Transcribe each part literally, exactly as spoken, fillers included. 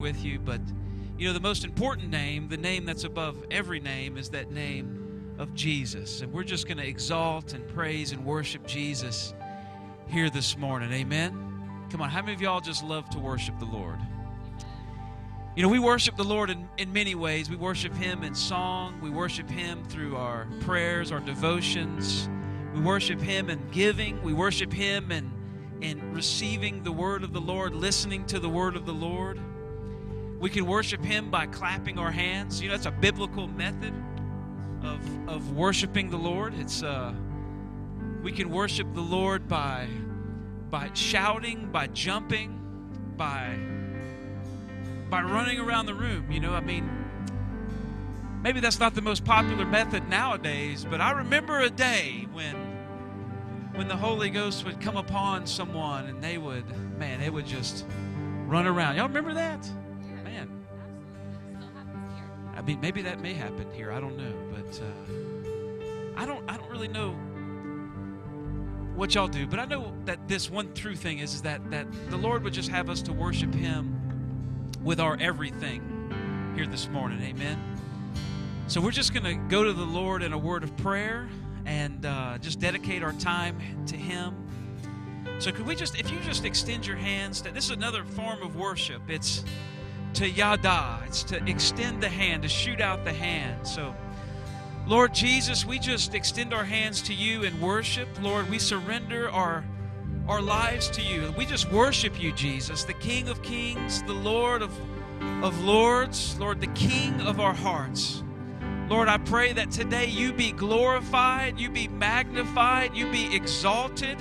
with you. But, you know, the most important name, the name that's above every name, is that name of Jesus. And we're just going to exalt and praise and worship Jesus here this morning. Amen? Come on, how many of y'all just love to worship the Lord? You know, we worship the Lord in, in many ways. We worship Him in song. We worship Him through our prayers, our devotions. We worship Him in giving. We worship Him in, in receiving the word of the Lord, listening to the word of the Lord. We can worship Him by clapping our hands. You know, that's a biblical method of, of worshiping the Lord. It's uh, we can worship the Lord by, by shouting, by jumping, by... by running around the room. You know, I mean, maybe that's not the most popular method nowadays, but I remember a day when when the Holy Ghost would come upon someone and they would, man, they would just run around. Y'all remember that? Yeah, man. Absolutely. I mean, maybe that may happen here. I don't know, but uh, I don't I don't really know what y'all do, but I know that this one true thing is, is that, that the Lord would just have us to worship Him with our everything here this morning. Amen. So we're just going to go to the Lord in a word of prayer and uh, just dedicate our time to Him. So could we just, if you just extend your hands, to, this is another form of worship. It's to yada. It's to extend the hand, to shoot out the hand. So Lord Jesus, we just extend our hands to You in worship. Lord, we surrender our our lives to You. We just worship You, Jesus, the King of kings, the Lord of, of lords, Lord, the King of our hearts. Lord, I pray that today You be glorified, You be magnified, You be exalted.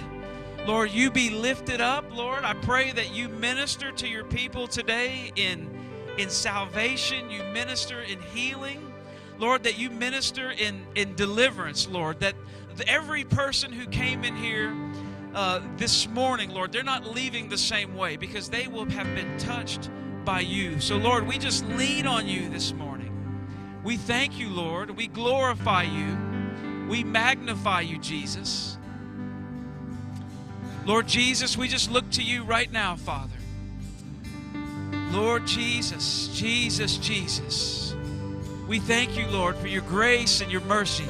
Lord, You be lifted up. Lord, I pray that You minister to Your people today in, in salvation, You minister in healing. Lord, that You minister in, in deliverance, Lord, that every person who came in here Uh, this morning, Lord, they're not leaving the same way because they will have been touched by You. So, Lord, we just lean on You this morning. We thank You, Lord. We glorify You. We magnify You, Jesus. Lord Jesus, we just look to You right now, Father. Lord Jesus, Jesus, Jesus. We thank You, Lord, for Your grace and Your mercy.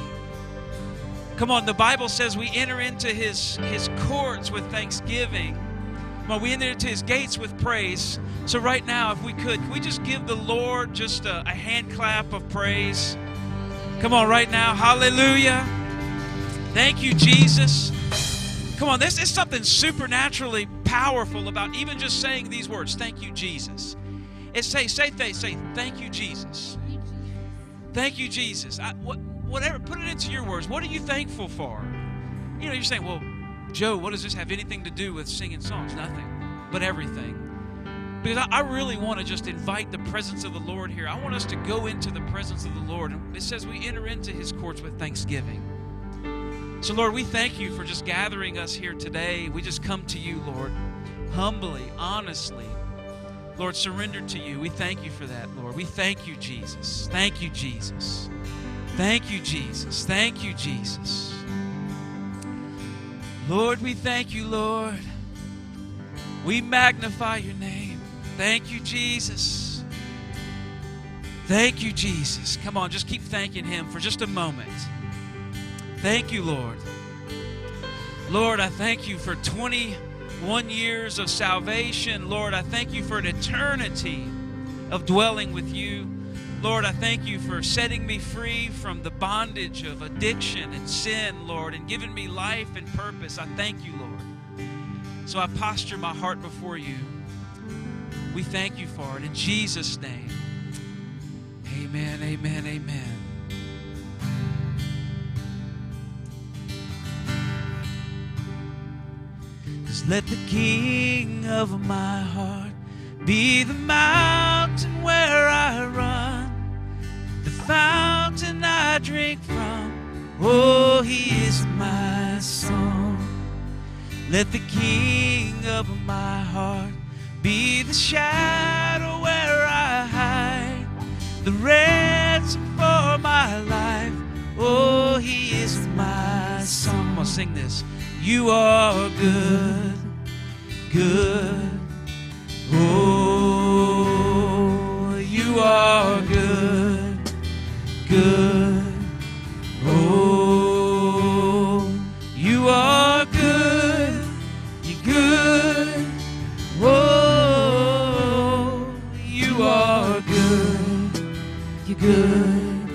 Come on, the Bible says we enter into His, his courts with thanksgiving. Come on, we enter into His gates with praise. So right now, if we could, can we just give the Lord just a, a hand clap of praise? Come on, right now. Hallelujah. Thank You, Jesus. Come on, this is something supernaturally powerful about even just saying these words. Thank You, Jesus. It's say, say, say, say, thank You, Jesus. Thank You, Jesus. I, what? Whatever, put it into your words. What are you thankful for? You know, you're saying, well, Joe, what does this have anything to do with singing songs? Nothing, but everything. Because I, I really want to just invite the presence of the Lord here. I want us to go into the presence of the Lord. It says we enter into His courts with thanksgiving. So, Lord, we thank You for just gathering us here today. We just come to You, Lord, humbly, honestly. Lord, surrendered to You. We thank You for that, Lord. We thank You, Jesus. Thank You, Jesus. Thank You, Jesus. Thank You, Jesus. Lord, we thank You, Lord. We magnify Your name. Thank You, Jesus. Thank You, Jesus. Come on, just keep thanking Him for just a moment. Thank You, Lord. Lord, I thank You for twenty-one years of salvation. Lord, I thank You for an eternity of dwelling with You. Lord, I thank You for setting me free from the bondage of addiction and sin, Lord, and giving me life and purpose. I thank You, Lord. So I posture my heart before You. We thank You for it. In Jesus' name, amen, amen, amen. Just let the King of my heart be the mountain where I run, fountain I drink from. Oh, He is my song. Let the King of my heart be the shadow where I hide, the ransom for my life. Oh, He is my song. I'm gonna sing this. You are good, good. Oh, good.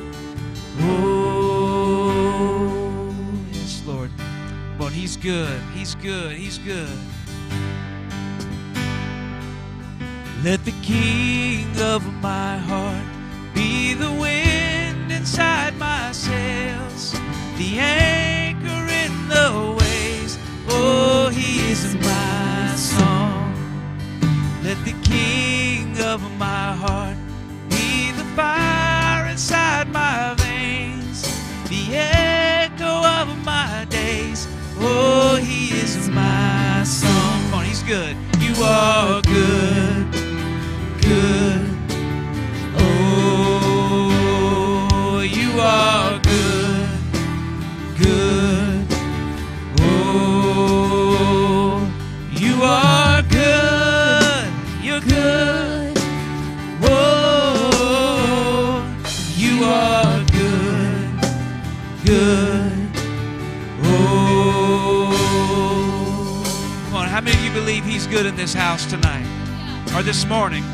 Oh, yes, Lord. But He's good. He's good. He's good. Let the King of my heart be the wind inside my sails, the anchor in the waves. Oh, He is my song. Let the King of my heart be the fire inside my veins, the echo of my days. Oh, He is my song. Come on, He's good. You are good. Good. Oh, you are good, good. Oh, you are good, you're good. Oh, you are good, good. Oh, come on, how many of you believe He's good in this house tonight or this morning?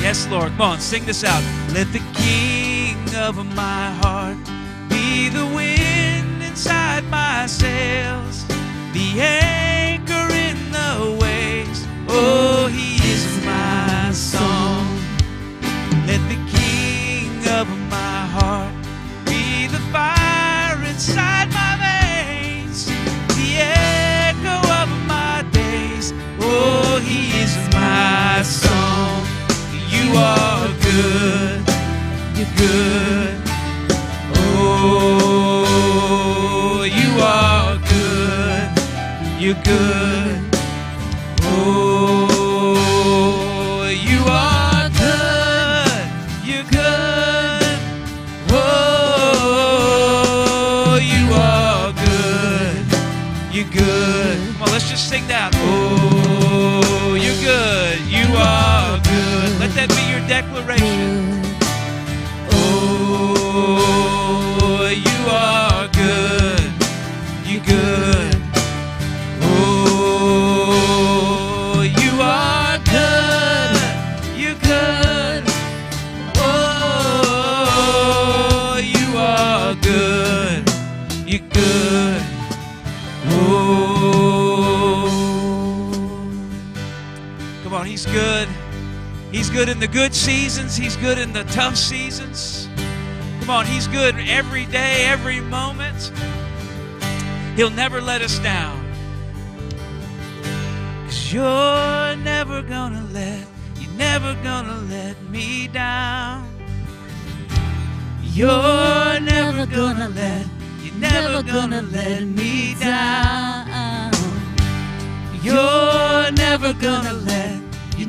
Yes, Lord. Come on, sing this out. Let the King of my heart be the wind inside my sails, the anchor in the waves. Oh, He is my song. Let the King of my heart be the fire inside my veins, the echo of my days. Oh, He is my song. You are good, you're good. Oh, you are good, you're good. Oh, you are good, you're good. Oh, you are good, you're good. Come on, let's just sing that. Oh, you're good, you are good. Let that be your declaration. Oh, you are good. You're good. Oh, you are good. You're good. Oh, you are good. You're good. Oh, come on, He's good. He's good in the good seasons. He's good in the tough seasons. Come on, He's good every day, every moment. He'll never let us down. 'Cause you're never gonna let, you're never gonna let me down. You're never gonna let, you're never gonna let me down. You're never gonna let, you're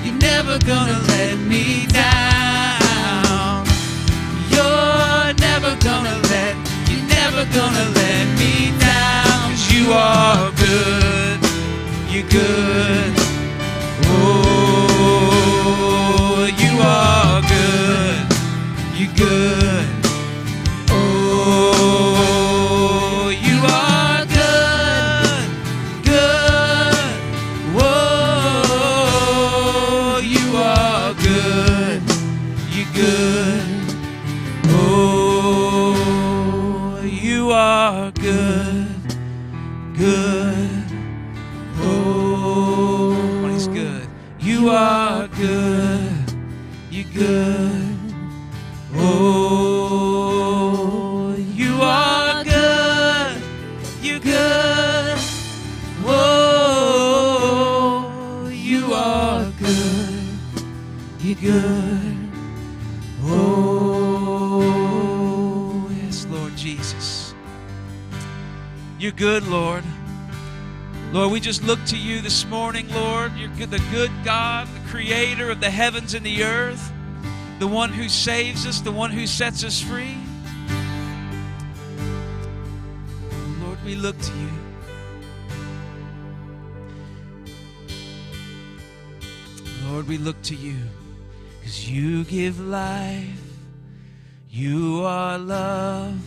you're never gonna let me down. You're never gonna let, you're never gonna let me down. 'Cause you are good, you're good. Oh, you are good, you're good. Oh, you are. Good. Oh, you are good, good. Oh, He's good. You are good, you're good. Oh, you are good, you're good. Oh, you are good, you're good. Oh, yes, Lord Jesus. You're good, Lord. Lord, we just look to You this morning, Lord. You're good, the good God, the creator of the heavens and the earth, the one who saves us, the one who sets us free. we look to you. Lord, we look to you, because you give life, you are love,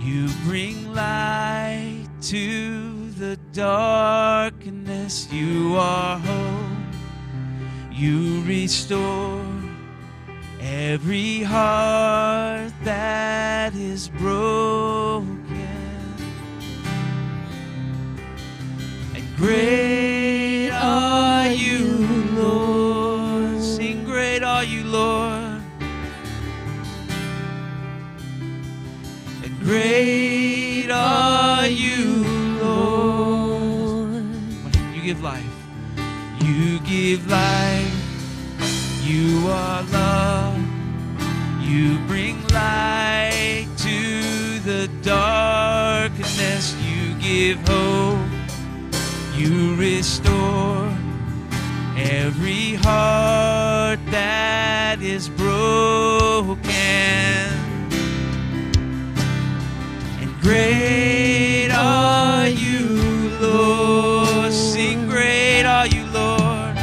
you bring light to the darkness, you are hope, you restore every heart that is broken, and great are you, Lord. Sing, great are you, Lord, and great are you, Lord. You give life, you give life, you are love, you bring light to the darkness, you give hope, you restore every heart that is broken, and great are you, Lord. Sing, great are you, Lord,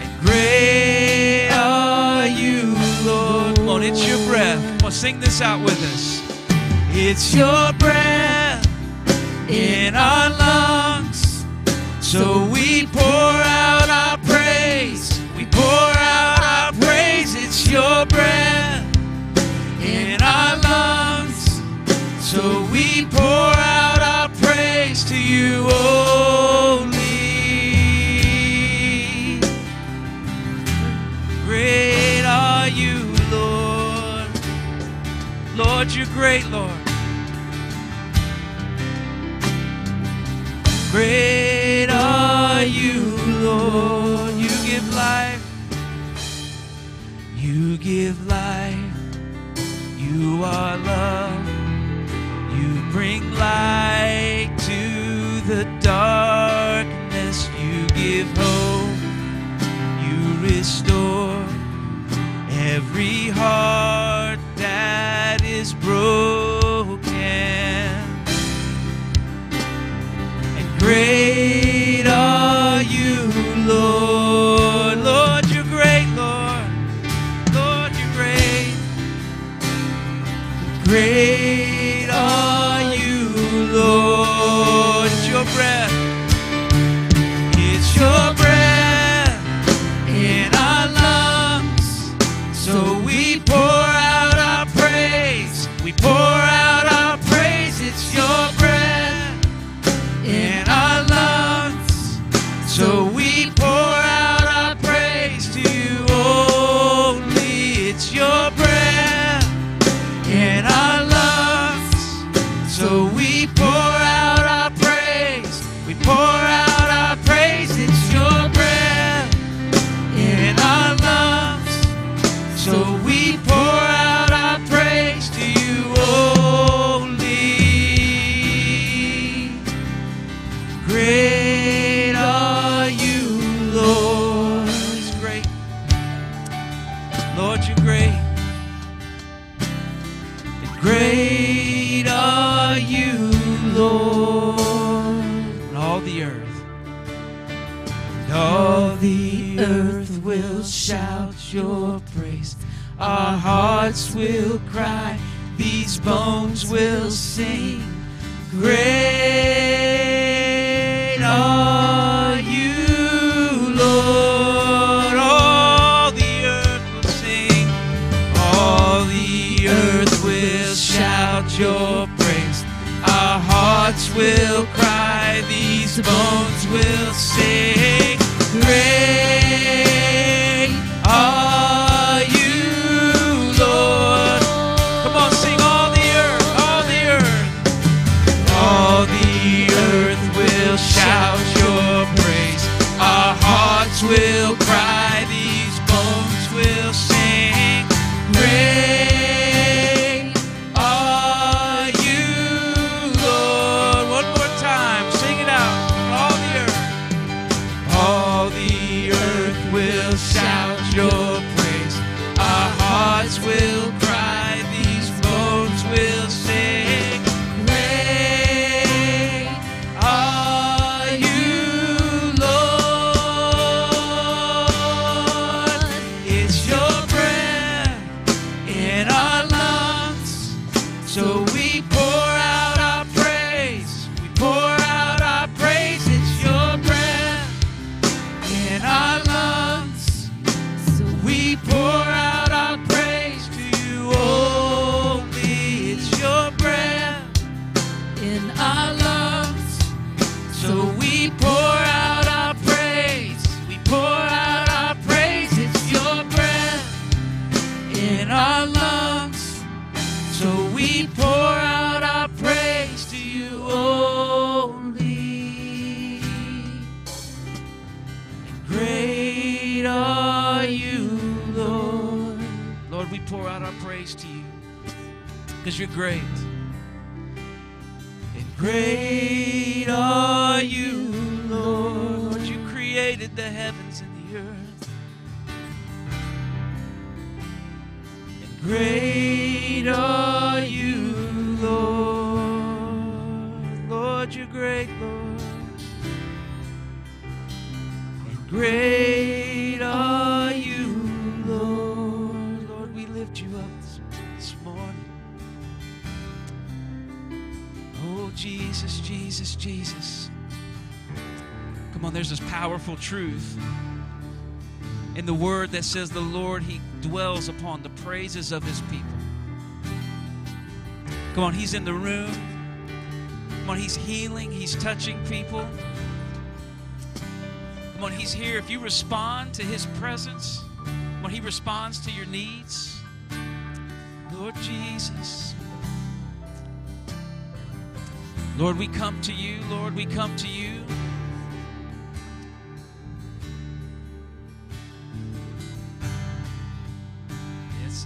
and great are you, Lord. Come on, it's your breath. Come on, sing this out with us. It's your breath in our lungs, so we pour out our praise, we pour out our praise. It's your breath in our lungs, so we pour out our praise to you only. Great are you, Lord. Lord, you're great, Lord. Great are you, Lord. You give life, you give life, you are love, you bring light to the darkness, you give hope, you restore every heart that is broken, and great are you, Lord. Lord, you're great, Lord. Lord, you're great. Great are you, Lord. It's your breath. It's your breath in our lungs, so we pour out our praise. We pour out our praise. It's your breath in our lungs, so we pour out our praise to you only. It's your breath in our lungs, so we pour out our praise. We pour out our praise. It's your breath in our lungs, so we pour out our praise to you only. Great. Great are you, Lord. And all the earth, and all the earth will shout your praise. Our hearts will cry, these bones will sing. Great are you, Lord. All the earth will sing. All the earth shout your praise. Our hearts will cry, these bones will sing. Great are you, Lord. Come on, sing, all the earth, all the earth. All the earth will shout your praise. Our hearts will cry, these bones will sing. Great will cry, these bones will pour out our praise to you, because you're great. And great are you, Lord. Lord, you created the heavens and the earth. And great are you, Lord. Lord, you're great, Lord. And great are you, Lord. Lord, we lift you up this, this morning. Oh, Jesus, Jesus, Jesus. Come on, there's this powerful truth in the word that says the Lord, he dwells upon the praises of his people. Come on, he's in the room. Come on, he's healing, he's touching people. Come on, he's here. If you respond to his presence, come on, he responds to your needs. Lord Jesus. Lord, we come to you. Lord, we come to you.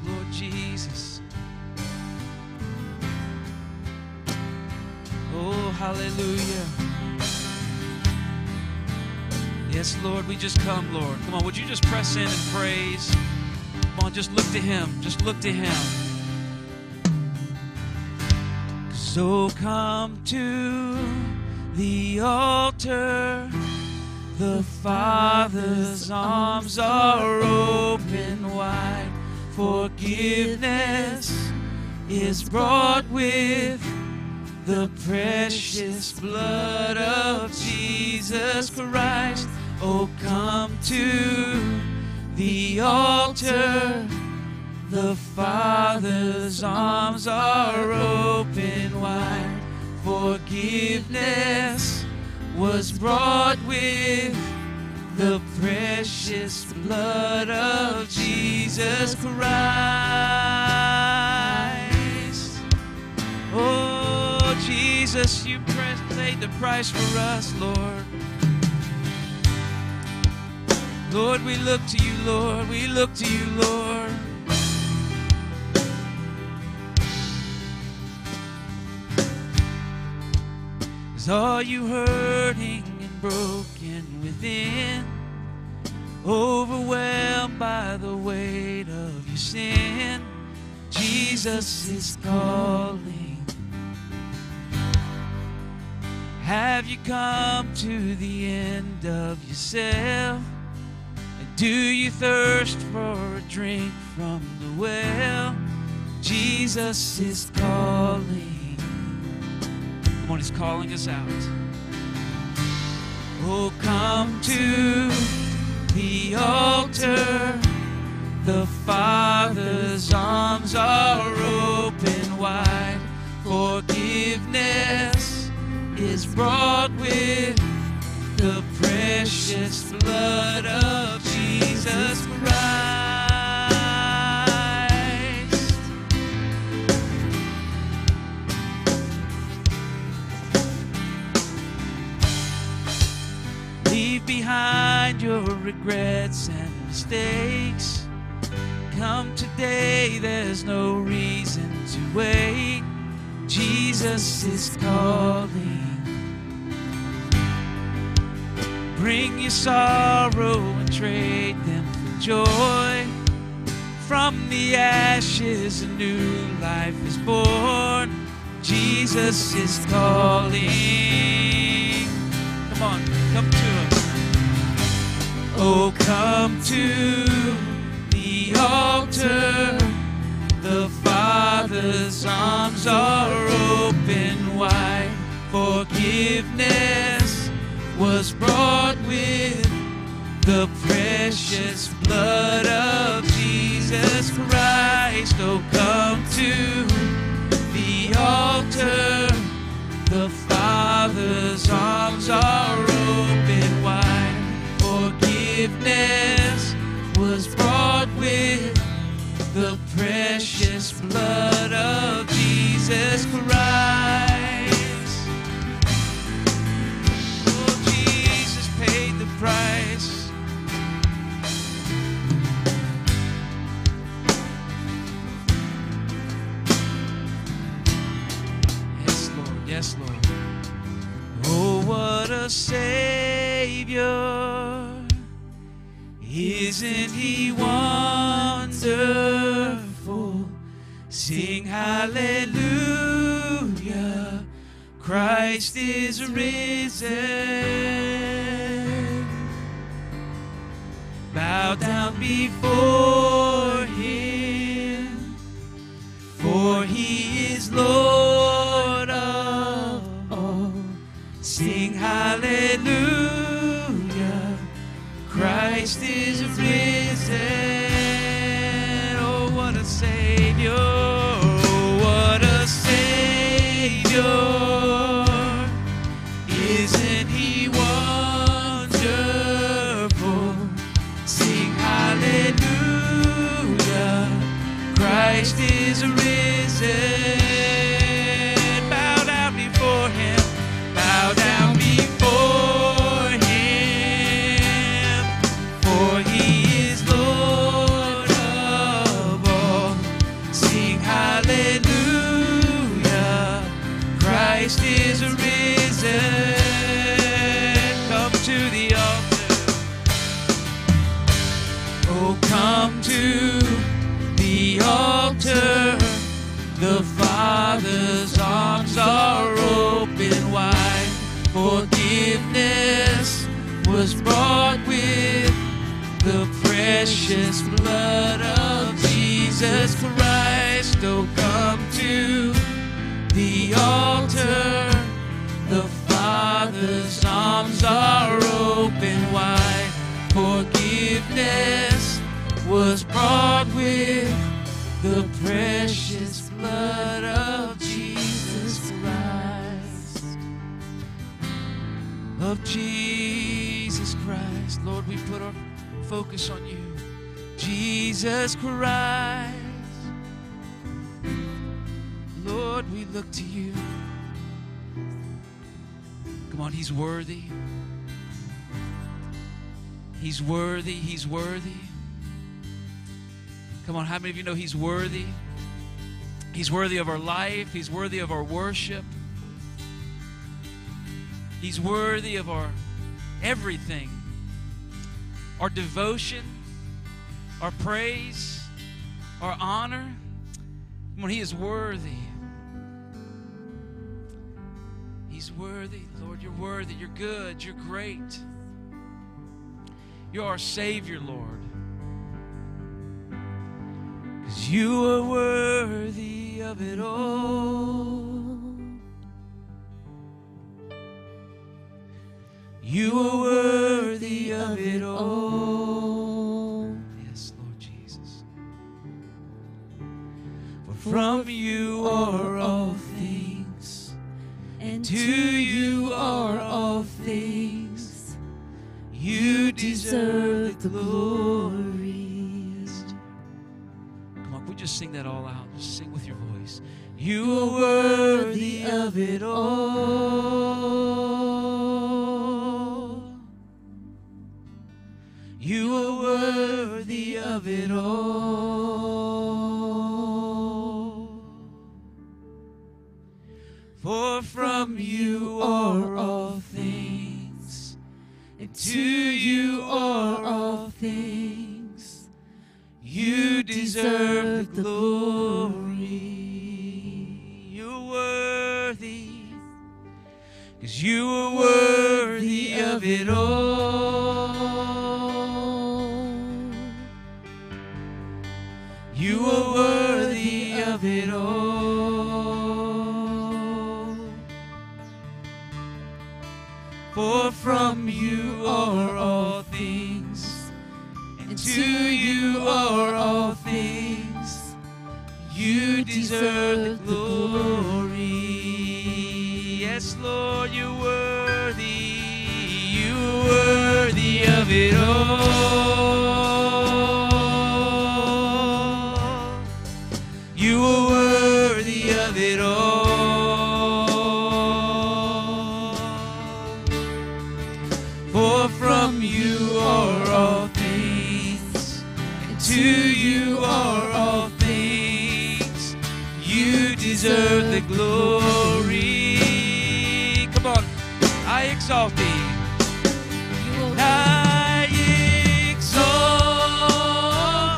Lord Jesus. Oh, hallelujah. Yes, Lord, we just come, Lord. Come on, would you just press in and praise? Come on, just look to him. Just look to him. So come to the altar. The Father's arms are open wide. Forgiveness is brought with the precious blood of Jesus Christ. Oh, come to the altar. The Father's arms are open wide. Forgiveness was brought with the precious blood of Jesus Christ. Oh, Jesus, you paid the price for us, Lord. Lord, we look to you, Lord. We look to you, Lord. Is all you hurting and broken within? Overwhelmed by the weight of your sin, Jesus is calling. Have you come to the end of yourself? And do you thirst for a drink from the well? Jesus is calling. Come on, he's calling us out. Oh, come to the altar. The Father's arms are open wide. Forgiveness is brought with the precious blood of Jesus Christ. Leave behind your regrets and mistakes. Come today, there's no reason to wait. Jesus is calling. Bring your sorrow and trade them for joy. From the ashes a new life is born. Jesus is calling. Come on, come to him. Oh, come to the altar. The Father's arms are open wide. Forgiveness was brought with the precious blood of Jesus Christ. Oh, come to the altar. The Father's arms are open wide. Forgiveness was brought with the precious blood of Jesus Christ. Oh, Jesus paid the price. wonderful. Sing hallelujah. Christ is risen. Bow down before him, for he is Lord of all. Sing hallelujah. Christ is risen. Oh, what a Savior. Oh, what a Savior. Christ is risen. Bow down before him. Bow down before him. For he is Lord of all. Sing hallelujah. Christ is risen. Come to the altar. Oh, come to the altar, the Father's arms are open wide. Forgiveness was brought with the precious blood of Jesus Christ. Oh, come to the altar, the Father's arms are open wide. Forgiveness was brought with the precious blood of Jesus Christ, of Jesus Christ. Lord, we put our focus on you, Jesus Christ. Lord, we look to you. Come on, he's worthy. He's worthy, he's worthy. Come on, how many of you know he's worthy? He's worthy of our life. He's worthy of our worship. He's worthy of our everything. Our devotion, our praise, our honor. Come on, he is worthy. He's worthy. Lord, you're worthy. You're good. You're great. You're our Savior, Lord. You are worthy of it all. You are worthy of it all. Yes, Lord Jesus. For from you are all things, and to you are all things. You deserve the glory. Just sing that all out. Just sing with your voice. You are worthy of it all. You are worthy of it all. For from you are all things, and to you are all things. You deserve the glory. You're worthy, 'cause you are worthy of it all. You are worthy of it all. For from you are all things, to you are all things. You deserve the glory. Yes, Lord, you're worthy. You're worthy of it all. You are worthy of it all. For from you are all things. To you are all things. You deserve the glory. Come on, I exalt thee. I exalt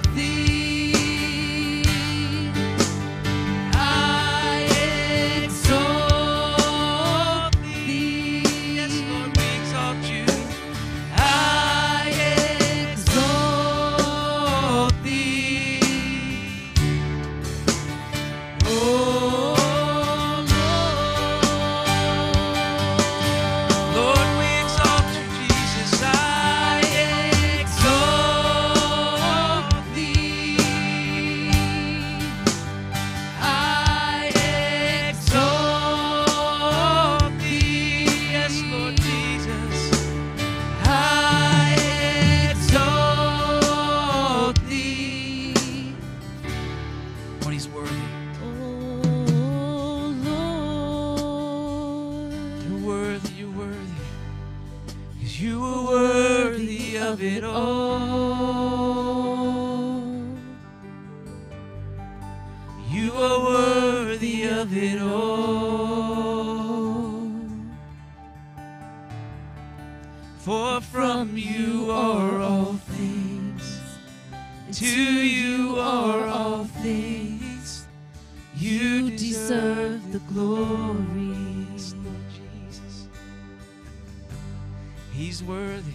of it all. For from you are all things, to you are all things, you deserve the glory. Lord Jesus, He's worthy,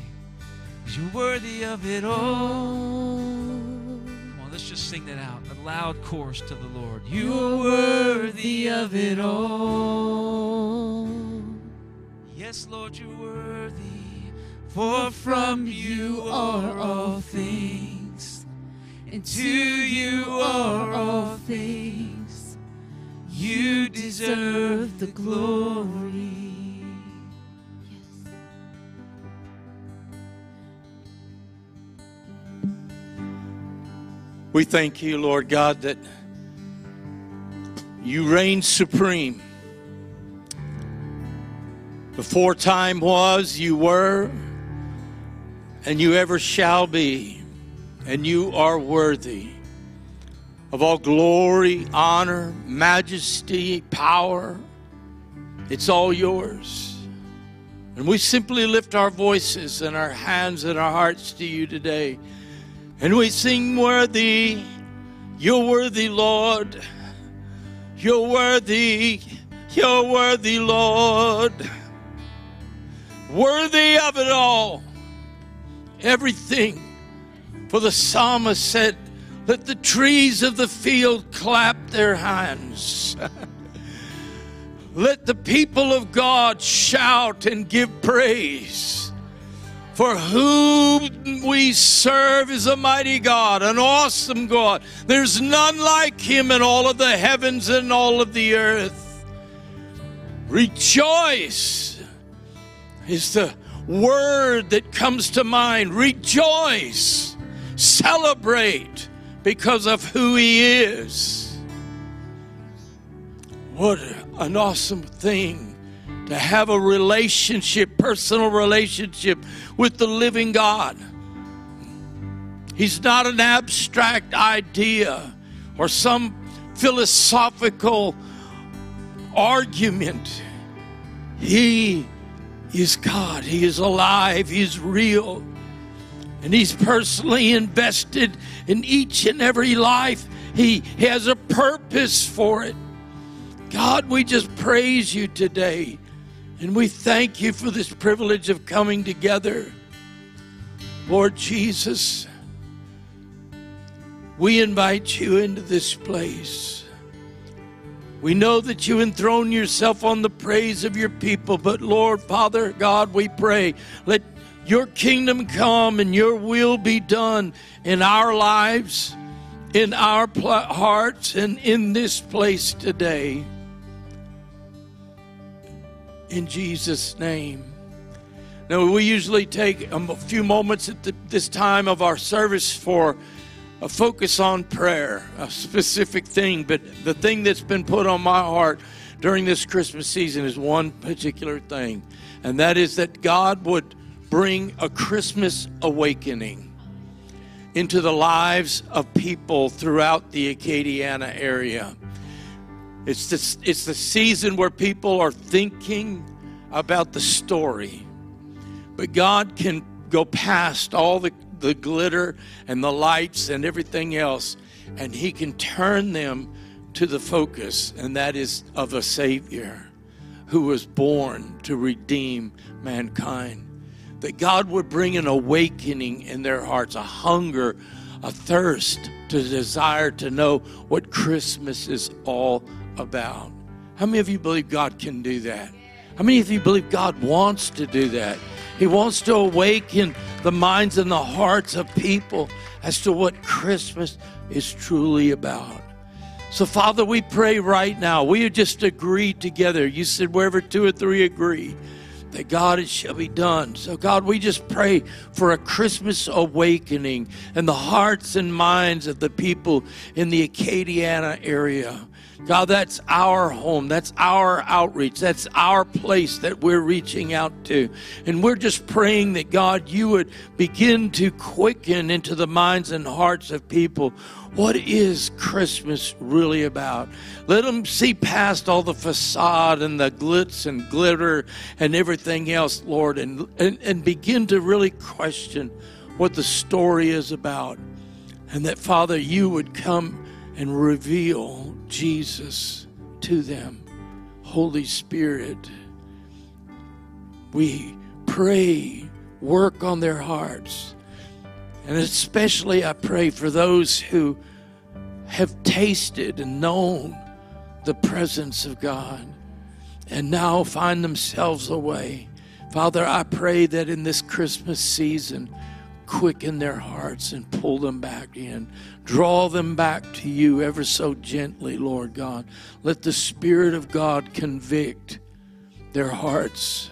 you're worthy of it all. Let's just sing that out, a loud chorus to the Lord. You're worthy of it all. Yes, Lord, you're worthy. For from you are all things, and to you are all things. You deserve the glory. Yes. We thank you, Lord God, that you reign supreme. Before time was, you were, and you ever shall be, and you are worthy of all glory, honor, majesty, power. It's all yours. And we simply lift our voices and our hands and our hearts to you today. And we sing, worthy, you're worthy, Lord. You're worthy, you're worthy, Lord. Worthy of it all, everything. For the psalmist said, let the trees of the field clap their hands. Let the people of God shout and give praise. For whom we serve is a mighty God, an awesome God. There's none like him in all of the heavens and all of the earth. Rejoice is the word that comes to mind. Rejoice. Celebrate because of who he is. What an awesome thing. To have a relationship, personal relationship with the living God. He's not an abstract idea or some philosophical argument. He is God. He is alive. He is real. And he's personally invested in each and every life. He has a purpose for it. God, we just praise you today. And we thank you for this privilege of coming together. Lord Jesus, we invite you into this place. We know that you enthrone yourself on the praise of your people, but Lord, Father, God, we pray, let your kingdom come and your will be done in our lives, in our hearts, and in this place today. In Jesus' name. Now, we usually take a few moments at the, this time of our service for a focus on prayer, a specific thing. But the thing that's been put on my heart during this Christmas season is one particular thing, and that is that God would bring a Christmas awakening into the lives of people throughout the Acadiana area. It's the, it's the season where people are thinking about the story. But God can go past all the, the glitter and the lights and everything else, and he can turn them to the focus, and that is of a Savior who was born to redeem mankind. That God would bring an awakening in their hearts, a hunger, a thirst, to desire to know what Christmas is all about. about. How many of you believe God can do that? How many of you believe God wants to do that? He wants to awaken the minds and the hearts of people as to what Christmas is truly about. So, Father, we pray right now. We just agree together. You said wherever two or three agree, that God, it shall be done. So, God, we just pray for a Christmas awakening in the hearts and minds of the people in the Acadiana area. God, that's our home. That's our outreach. That's our place that we're reaching out to. And we're just praying that, God, you would begin to quicken into the minds and hearts of people what is Christmas really about. Let them see past all the facade and the glitz and glitter and everything else, Lord, and, and, and begin to really question what the story is about. And that, Father, you would come and reveal Jesus to them. Holy Spirit, we pray, work on their hearts. And especially I pray for those who have tasted and known the presence of God and now find themselves away. Father, I pray that in this Christmas season, quicken their hearts and pull them back in. Draw them back to you ever so gently, Lord God. Let the Spirit of God convict their hearts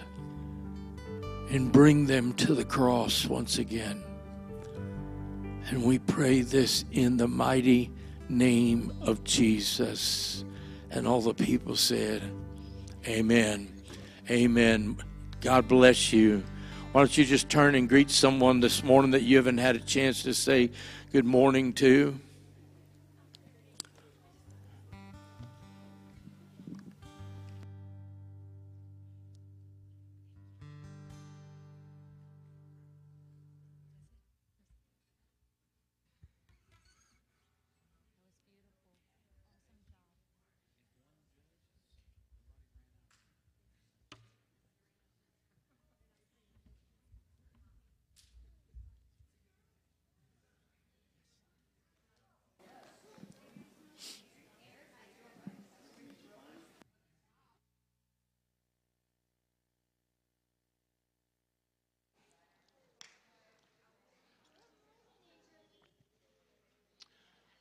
and bring them to the cross once again. And we pray this in the mighty name of Jesus. And all the people said, amen. Amen. God bless you. Why don't you just turn and greet someone this morning that you haven't had a chance to say good morning to?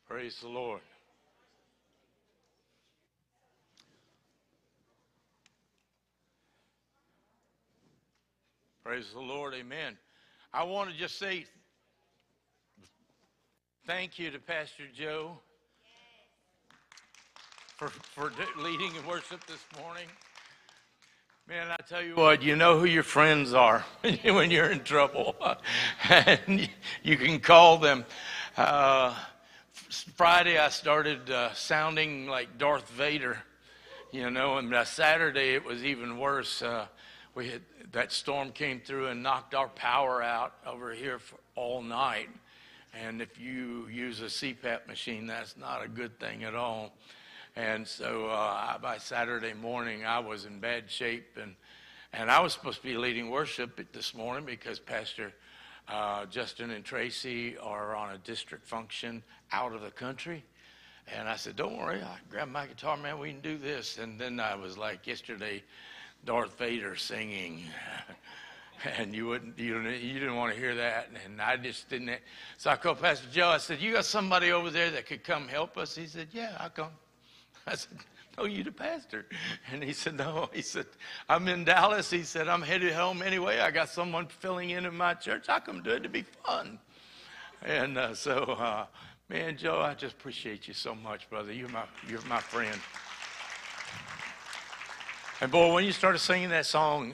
Praise the Lord. Praise the Lord. Amen. I want to just say thank you to Pastor Joe for, for leading in worship this morning. Man, I tell you what, you know who your friends are when you're in trouble. And you can call them. Uh, Friday, I started uh, sounding like Darth Vader, you know, and by Saturday, it was even worse. Uh, we had, that storm came through and knocked our power out over here for all night, and if you use a C PAP machine, that's not a good thing at all. And so uh, by Saturday morning, I was in bad shape, and, and I was supposed to be leading worship this morning because Pastor Uh, Justin and Tracy are on a district function out of the country. And I said, don't worry, I grabbed my guitar, man, we can do this. And then I was like yesterday, Darth Vader singing. And you wouldn't, you didn't, you didn't want to hear that. And I just didn't. So I called Pastor Joe. I said, you got somebody over there that could come help us? He said, yeah, I'll come. I said, no, you the pastor. And he said, no. He said, I'm in Dallas. He said, I'm headed home anyway. I got someone filling in in my church. I come do it to be fun. And uh, so, uh, man, Joe, I just appreciate you so much, brother. You're my, you're my friend. And, boy, when you started singing that song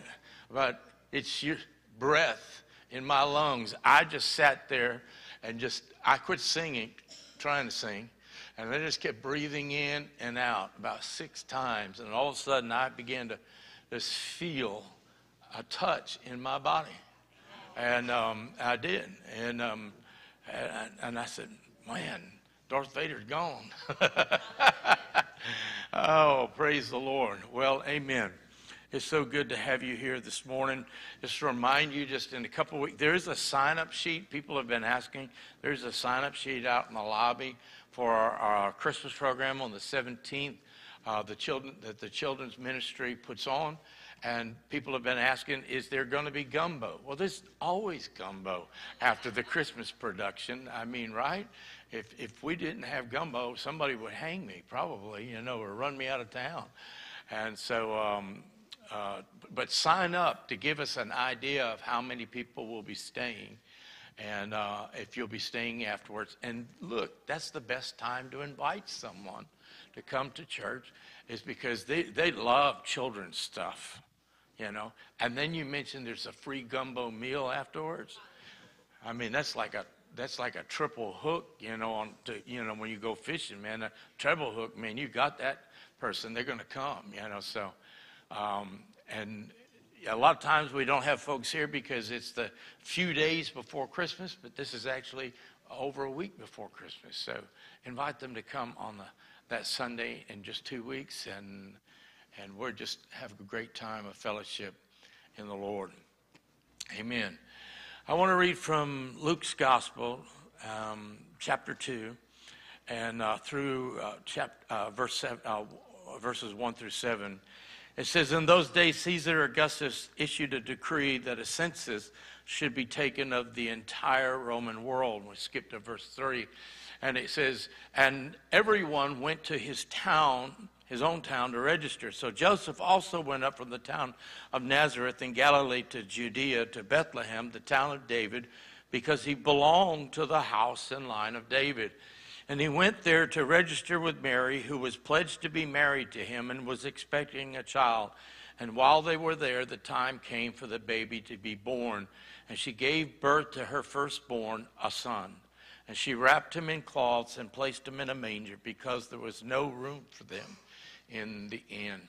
about it's your breath in my lungs, I just sat there and just, I quit singing, trying to sing. And I just kept breathing in and out about six times. And all of a sudden, I began to just feel a touch in my body. And um, I did. And, um, and, and I said, man, Darth Vader's gone. Oh, praise the Lord. Well, amen. It's so good to have you here this morning. Just to remind you, just in a couple of weeks, there is a sign-up sheet. People have been asking. There's a sign-up sheet out in the lobby for our, our Christmas program on the seventeenth, uh, the children that the children's ministry puts on, and people have been asking, is there going to be gumbo? Well, there's always gumbo after the Christmas production. I mean, right? If if we didn't have gumbo, somebody would hang me probably, you know, or run me out of town. And so, um, uh, but sign up to give us an idea of how many people will be staying. and uh, if you'll be staying afterwards. And look, that's the best time to invite someone to come to church, is because they, they love children's stuff, you know. And then you mentioned there's a free gumbo meal afterwards. I mean, that's like a that's like a triple hook, you know, on to, you know, when you go fishing, man, a treble hook, man, you got that person, they're going to come, you know. So, um, and a lot of times we don't have folks here because it's the few days before Christmas, but this is actually over a week before Christmas. So invite them to come on the, that Sunday in just two weeks, and and we'll just have a great time of fellowship in the Lord. Amen. I want to read from Luke's Gospel, um, chapter two, and uh, through uh, chap- uh, verse seven, uh, verses one through seven. It says, "In those days Caesar Augustus issued a decree that a census should be taken of the entire Roman world." We skip to verse three, and it says, "And everyone went to his town, his own town, to register. So Joseph also went up from the town of Nazareth in Galilee to Judea, to Bethlehem, the town of David, because he belonged to the house and line of David. And he went there to register with Mary, who was pledged to be married to him and was expecting a child. And while they were there, the time came for the baby to be born. And she gave birth to her firstborn, a son. And she wrapped him in cloths and placed him in a manger, because there was no room for them in the end."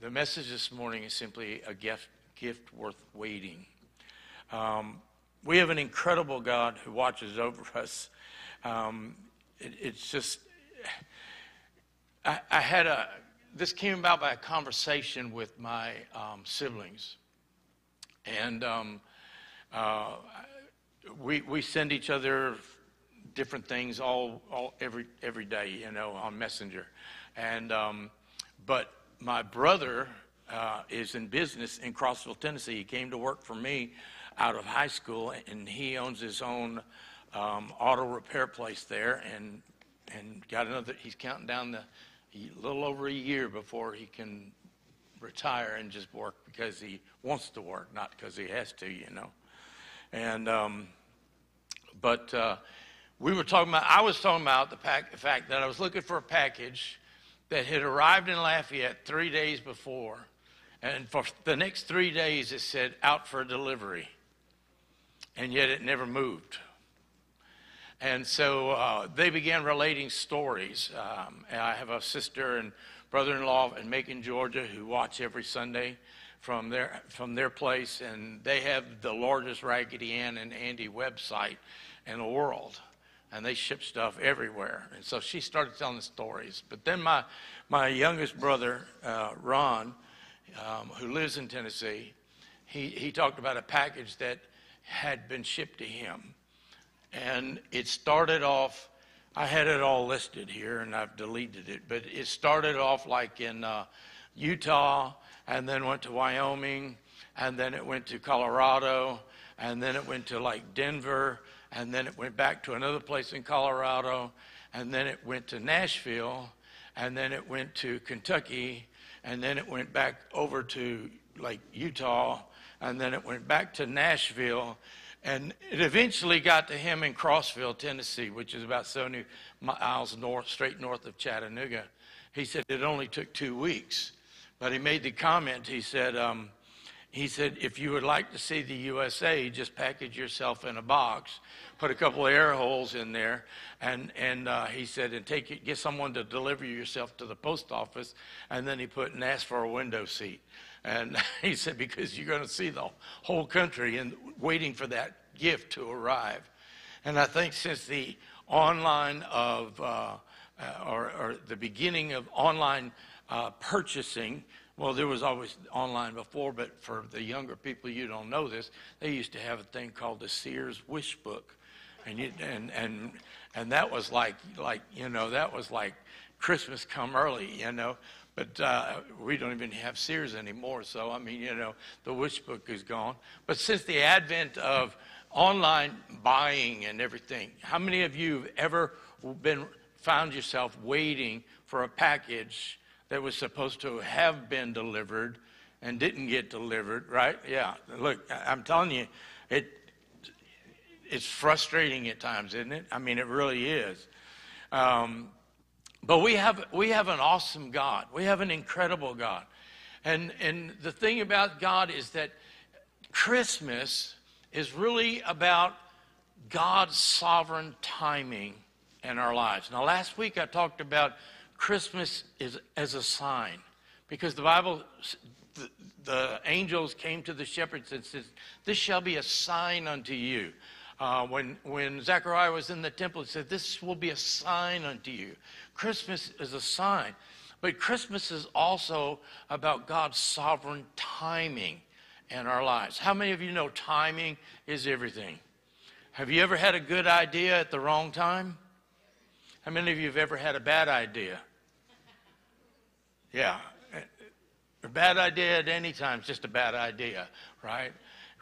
The message this morning is simply a gift, gift worth waiting. Um, we have an incredible God who watches over us. Um, it, it's just, I, I had a, this came about by a conversation with my um, siblings. And um, uh, we we send each other different things all, all every every day, you know, on Messenger. And um, but my brother uh, is in business in Crossville, Tennessee. He came to work for me out of high school, and he owns his own um, auto repair place there. And and got another. He's counting down the a little over a year before he can retire and just work because he wants to work, not because he has to, you know. And um, but uh, we were talking about. I was talking about the, pack, the fact that I was looking for a package that had arrived in Lafayette three days before, and for the next three days it said, "out for delivery," and yet it never moved. And so uh, they began relating stories. Um, I have a sister and brother-in-law in Macon, Georgia, who watch every Sunday from their, from their place, and they have the largest Raggedy Ann and Andy website in the world. And they ship stuff everywhere. And so she started telling the stories. But then my my youngest brother, uh, Ron, um, who lives in Tennessee, he, he talked about a package that had been shipped to him. And it started off, I had it all listed here and I've deleted it, but it started off like in uh, Utah, and then went to Wyoming, and then it went to Colorado, and then it went to like Denver, and then it went back to another place in Colorado, and then it went to Nashville, and then it went to Kentucky, and then it went back over to like Utah, and then it went back to Nashville, and it eventually got to him in Crossville, Tennessee, which is about seventy miles north, straight north of Chattanooga. He said it only took two weeks, but he made the comment, he said, um, He said, "If you would like to see the U S A, just package yourself in a box, put a couple of air holes in there, and and uh, he said, and take it, get someone to deliver yourself to the post office." And then he put and asked for a window seat, and he said, "Because you're going to see the whole country and waiting for that gift to arrive." And I think since the online of uh, or, or the beginning of online uh, purchasing. Well, there was always online before, but for the younger people, you don't know this. They used to have a thing called the Sears Wish Book, and you, and and and that was like like you know that was like Christmas come early, you know. But uh, we don't even have Sears anymore, so I mean, you know, the Wish Book is gone. But since the advent of online buying and everything, how many of you have ever been found yourself waiting for a package that was supposed to have been delivered and didn't get delivered, right? Yeah, look, I'm telling you, it it's frustrating at times, isn't it? I mean, it really is. Um, but we have we have an awesome God. We have an incredible God. And and the thing about God is that Christmas is really about God's sovereign timing in our lives. Now, last week I talked about Christmas is, as a sign, because the Bible, the, the angels came to the shepherds and said, "This shall be a sign unto you." Uh, when, when Zechariah was in the temple, it said, "This will be a sign unto you." Christmas is a sign. But Christmas is also about God's sovereign timing in our lives. How many of you know timing is everything? Have you ever had a good idea at the wrong time? How many of you have ever had a bad idea? Yeah. A bad idea at any time is just a bad idea, right?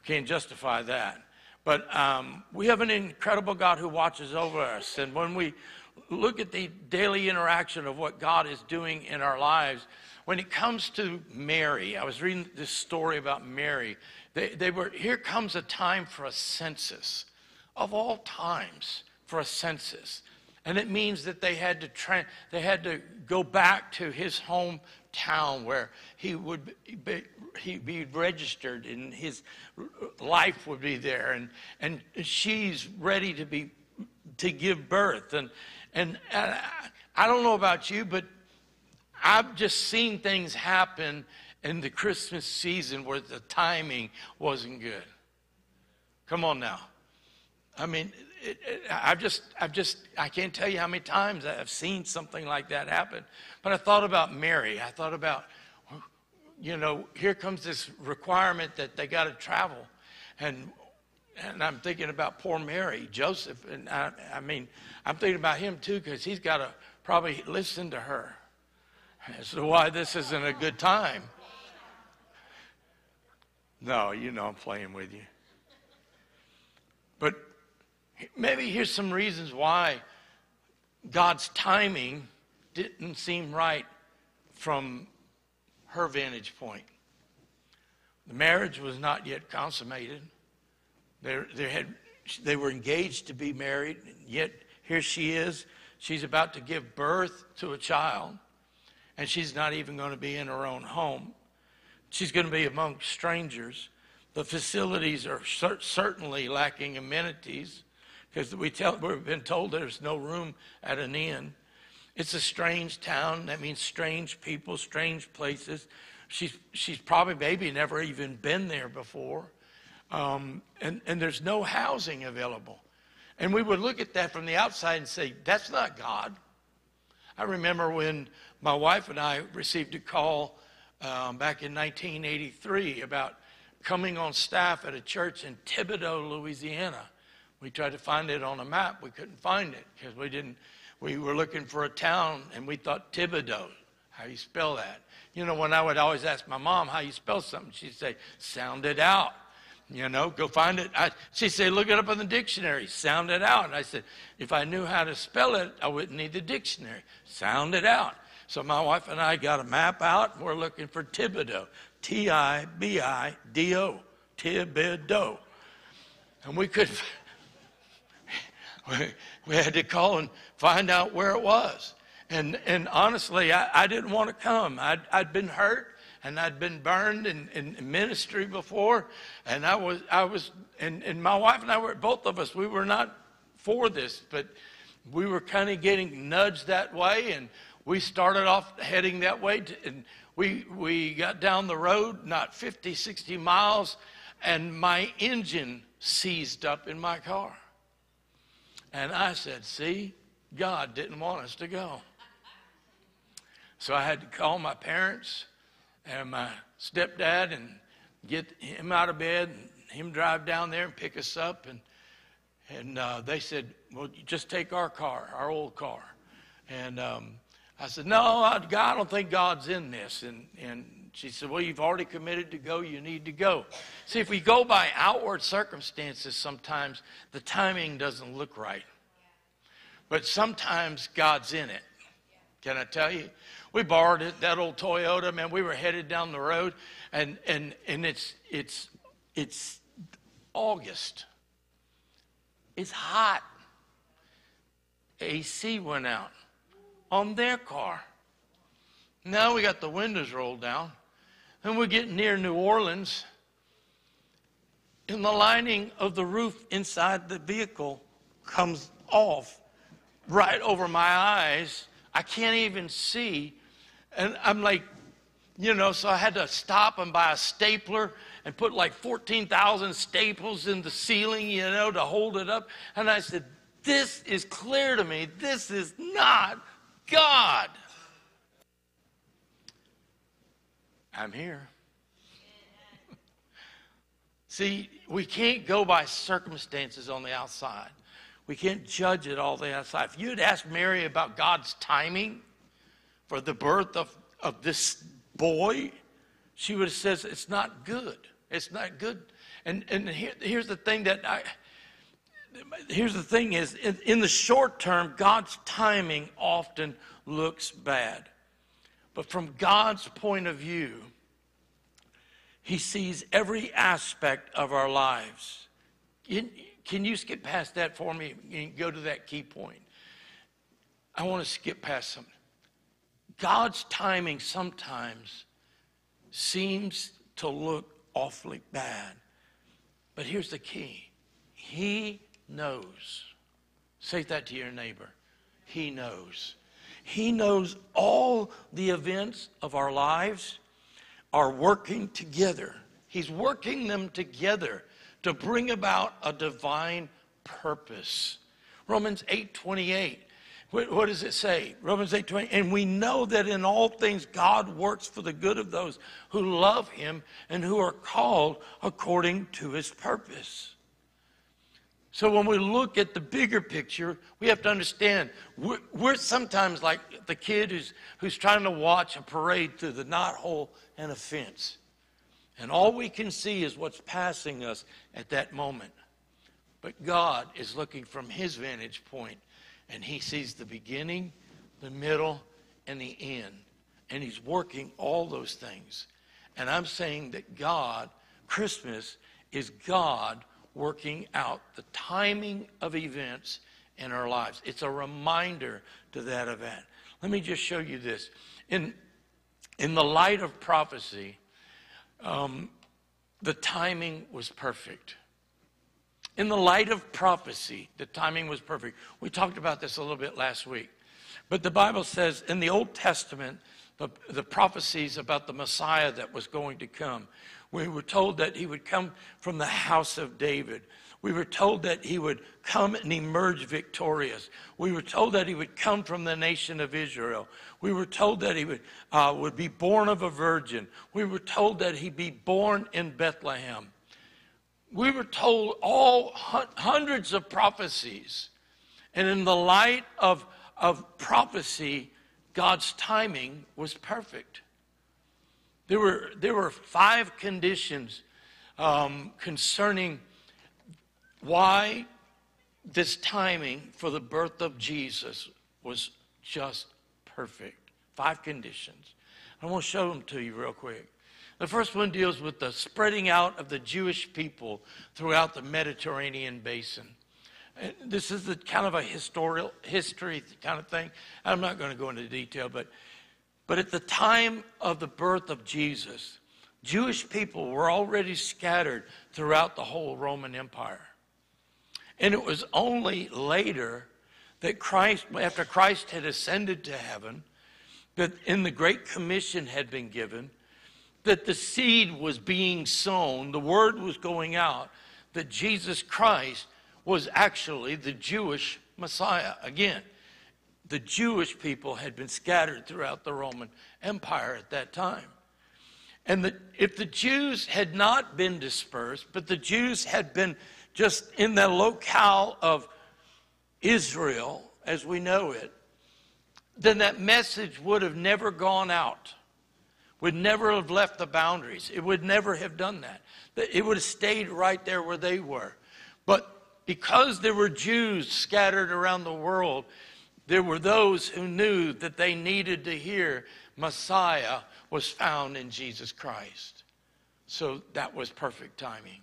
We can't justify that. But um, we have an incredible God who watches over us. And when we look at the daily interaction of what God is doing in our lives, when it comes to Mary, I was reading this story about Mary. They, they were, here comes a time for a census, of all times, for a census. And it means that they had to tra- they had to go back to his hometown where he would be, he be registered, and his life would be there, and and she's ready to be to give birth. And and, and I, I don't know about you, but I've just seen things happen in the Christmas season where the timing wasn't good. Come on now. I mean, it, it, I've just, I've just, I can't tell you how many times I've seen something like that happen. But I thought about Mary. I thought about, you know, here comes this requirement that they got to travel. And and I'm thinking about poor Mary, Joseph. And I, I mean, I'm thinking about him too, because he's got to probably listen to her as to why this isn't a good time. No, you know I'm playing with you. But maybe here's some reasons why God's timing didn't seem right from her vantage point. The marriage was not yet consummated. They, they, had, they were engaged to be married, and yet here she is. She's about to give birth to a child, and she's not even going to be in her own home. She's going to be among strangers. The facilities are cer- certainly lacking amenities, because we tell, we've been told there's no room at an inn. It's a strange town. That means strange people, strange places. She's, she's probably maybe never even been there before. Um, and, and there's no housing available. And we would look at that from the outside and say, that's not God. I remember when my wife and I received a call um, back in nineteen eighty-three about coming on staff at a church in Thibodaux, Louisiana. We tried to find it on a map. We couldn't find it because we didn't. We were looking for a town, and we thought Thibodaux. How do you spell that? You know, when I would always ask my mom how you spell something, she'd say, "Sound it out." You know, go find it. I, she'd say, "Look it up in the dictionary. Sound it out." And I said, "If I knew how to spell it, I wouldn't need the dictionary. Sound it out." So my wife and I got a map out, and we're looking for Thibodaux, T I B I D O, Thibodaux, and we could. We had to call and find out where it was. And and honestly, I, I didn't want to come. I'd, I'd been hurt, and I'd been burned in, in ministry before. And I was, I was, and, and my wife and I were, both of us, we were not for this, but we were kind of getting nudged that way. And we started off heading that way. To, and we, we got down the road, not fifty, sixty miles, and my engine seized up in my car. And I said, see, God didn't want us to go. So I had to call my parents and my stepdad and get him out of bed and him drive down there and pick us up. And and uh, they said, well, just take our car, our old car. And um, I said, no, I, God, I don't think God's in this. And, and she said, well, you've already committed to go. You need to go. See, if we go by outward circumstances, sometimes the timing doesn't look right. But sometimes God's in it. Can I tell you? We borrowed it, that old Toyota, man. We were headed down the road, and and and it's it's it's August. It's hot. A C went out on their car. Now we got the windows rolled down, and we're getting near New Orleans, and the lining of the roof inside the vehicle comes off right over my eyes. I can't even see, and I'm like, you know, so I had to stop and buy a stapler and put like fourteen thousand staples in the ceiling, you know, to hold it up. And I said, this is clear to me. This is not God. I'm here. See, we can't go by circumstances on the outside. We can't judge it all the outside. If you'd asked Mary about God's timing for the birth of, of this boy, she would have said, it's not good. It's not good. And, and here, here's the thing that I... Here's the thing is, in, in the short term, God's timing often looks bad. But from God's point of view, he sees every aspect of our lives. Can, can you skip past that for me and go to that key point? I want to skip past something. God's timing sometimes seems to look awfully bad. But here's the key. He knows. Say that to your neighbor. He knows. He knows all the events of our lives are working together. He's working them together to bring about a divine purpose. Romans eight twenty-eight. What, what does it say? Romans eight twenty-eight. And we know that in all things God works for the good of those who love him and who are called according to his purpose. So when we look at the bigger picture, we have to understand we're, we're sometimes like the kid who's, who's trying to watch a parade through the knothole and a fence. And all we can see is what's passing us at that moment. But God is looking from his vantage point, and he sees the beginning, the middle, and the end. And he's working all those things. And I'm saying that God, Christmas, is God working out the timing of events in our lives. It's a reminder to that event. Let me just show you this. In, in the light of prophecy, um, the timing was perfect. In the light of prophecy, the timing was perfect. We talked about this a little bit last week. But the Bible says in the Old Testament, the, the prophecies about the Messiah that was going to come, we were told that he would come from the house of David. We were told that he would come and emerge victorious. We were told that he would come from the nation of Israel. We were told that he would, uh, would be born of a virgin. We were told that he'd be born in Bethlehem. We were told all hundreds of prophecies. And in the light of, of prophecy, God's timing was perfect. There were, there were five conditions um, concerning why this timing for the birth of Jesus was just perfect. Five conditions. I'm going to show them to you real quick. The first one deals with the spreading out of the Jewish people throughout the Mediterranean basin. This is the kind of a historical history kind of thing. I'm not going to go into detail, but... But at the time of the birth of Jesus, Jewish people were already scattered throughout the whole Roman Empire. And it was only later that Christ, after Christ had ascended to heaven, that in the Great Commission had been given, that the seed was being sown, the word was going out, that Jesus Christ was actually the Jewish Messiah again. The Jewish people had been scattered throughout the Roman Empire at that time. And the, if the Jews had not been dispersed, but the Jews had been just in the locale of Israel as we know it, then that message would have never gone out, would never have left the boundaries. It would never have done that. It would have stayed right there where they were. But because there were Jews scattered around the world, there were those who knew that they needed to hear Messiah was found in Jesus Christ. So that was perfect timing.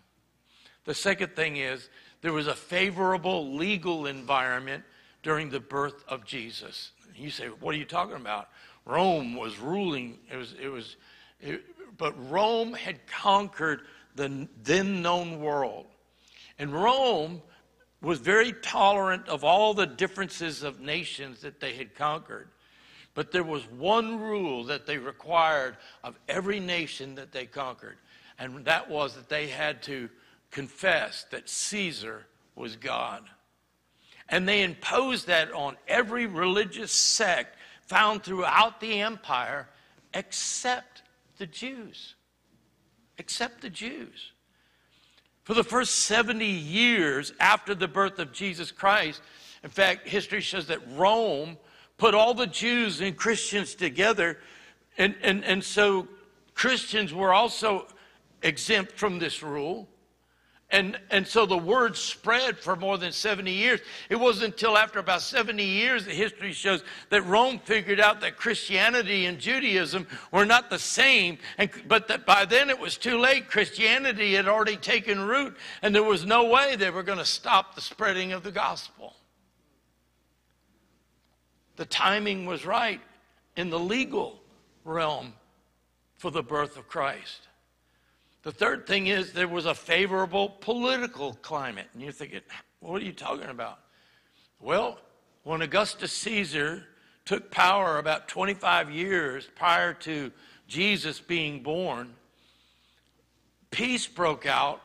The second thing is There was a favorable legal environment during the birth of Jesus. You say, what are you talking about? Rome was ruling. It was, it was, it, but Rome had conquered the then known world. And Rome was very tolerant of all the differences of nations that they had conquered. But there was one rule that they required of every nation that they conquered. And that was that they had to confess that Caesar was God. And they imposed that on every religious sect found throughout the empire except the Jews. Except the Jews. For the first seventy years after the birth of Jesus Christ, in fact, history shows that Rome put all the Jews and Christians together, and, and, and so Christians were also exempt from this rule. And, and so the word spread for more than seventy years. It wasn't until after about seventy years that history shows that Rome figured out that Christianity and Judaism were not the same. And, but that by then it was too late. Christianity had already taken root, and there was no way they were going to stop the spreading of the gospel. The timing was right in the legal realm for the birth of Christ. The third thing is there was a favorable political climate. And you're thinking, what are you talking about? Well, when Augustus Caesar took power about twenty-five years prior to Jesus being born, peace broke out,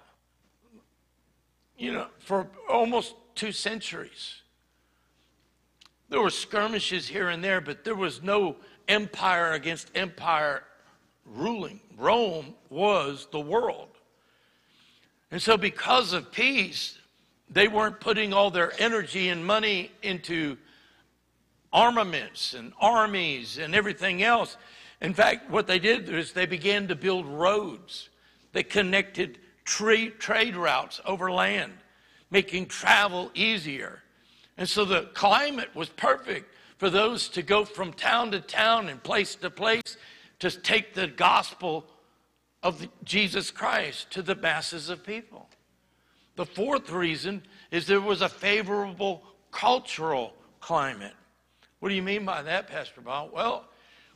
you know, for almost two centuries. There were skirmishes here and there, but there was no empire against empire ruling. Rome was the world. And so because of peace, they weren't putting all their energy and money into armaments and armies and everything else. In fact, what they did is they began to build roads that connected trade trade routes over land, making travel easier. And so the climate was perfect for those to go from town to town and place to place to take the gospel of Jesus Christ to the masses of people. The fourth reason is there was a favorable cultural climate. What do you mean by that, Pastor Bob? Well,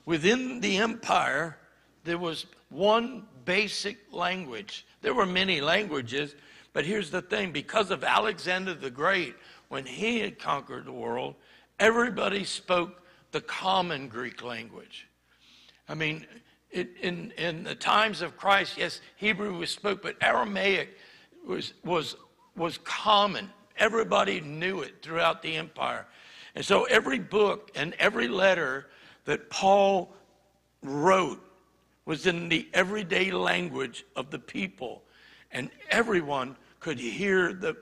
within the empire, there was one basic language. There were many languages, but here's the thing. Because of Alexander the Great, when he had conquered the world, everybody spoke the common Greek language. I mean, it, in, in the times of Christ, yes, Hebrew was spoken, but Aramaic was, was, was common. Everybody knew it throughout the empire. And so every book and every letter that Paul wrote was in the everyday language of the people, and everyone could hear the,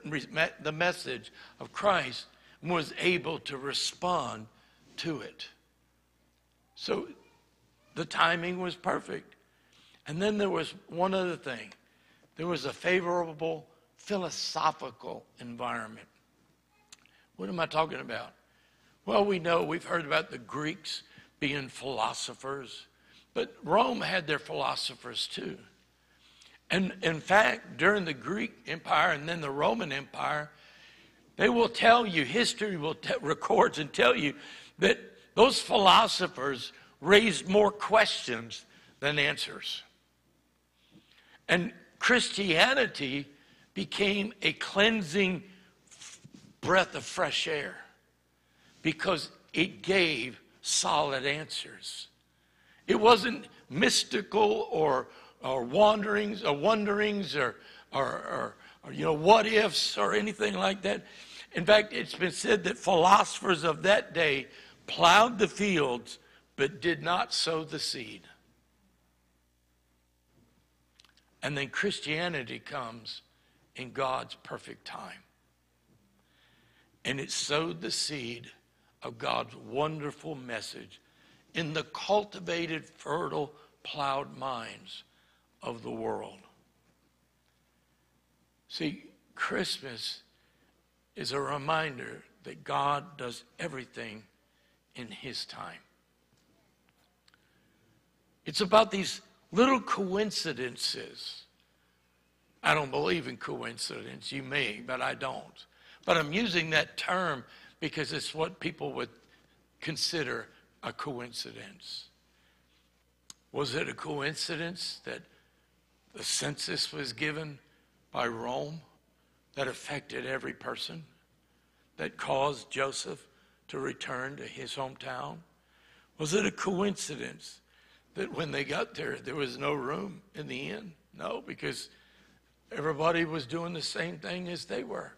the message of Christ and was able to respond to it. So the timing was perfect. And then there was one other thing. There was a favorable philosophical environment. What am I talking about? Well, we know, we've heard about the Greeks being philosophers, but Rome had their philosophers too. And in fact, during the Greek Empire and then the Roman Empire, they will tell you, history will t- records and tell you that those philosophers raised more questions than answers. And Christianity became a cleansing f- breath of fresh air because it gave solid answers. It wasn't mystical or or wanderings, or wonderings, or, or, or, or, you know, what ifs, or anything like that. In fact, it's been said that philosophers of that day plowed the fields, but did not sow the seed. And then Christianity comes in God's perfect time. And it sowed the seed of God's wonderful message in the cultivated, fertile, plowed minds of the world. See, Christmas is a reminder that God does everything in His time. It's about these little coincidences I don't believe in coincidence. You may, but I don't. But I'm using that term because it's what people would consider a coincidence. Was it a coincidence that the census was given by Rome that affected every person, that caused Joseph to return to his hometown? Was it a coincidence that when they got there, there was no room in the inn? No, because everybody was doing the same thing as they were.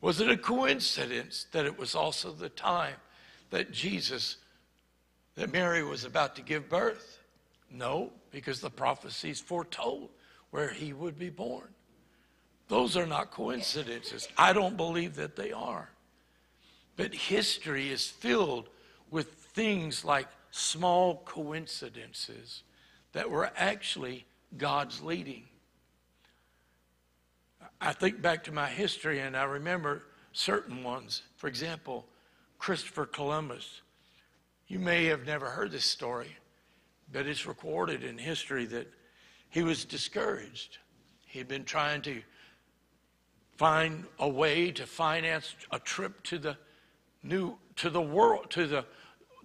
Was it a coincidence that it was also the time that Jesus, that Mary was about to give birth? No, because the prophecies foretold where he would be born. Those are not coincidences. I don't believe that they are. But history is filled with things like small coincidences that were actually God's leading. I think back to my history and I remember certain ones. For example, Christopher Columbus. You may have never heard this story, but it's recorded in history that he was discouraged. He'd been trying to find a way to finance a trip to the new, to the world, to the,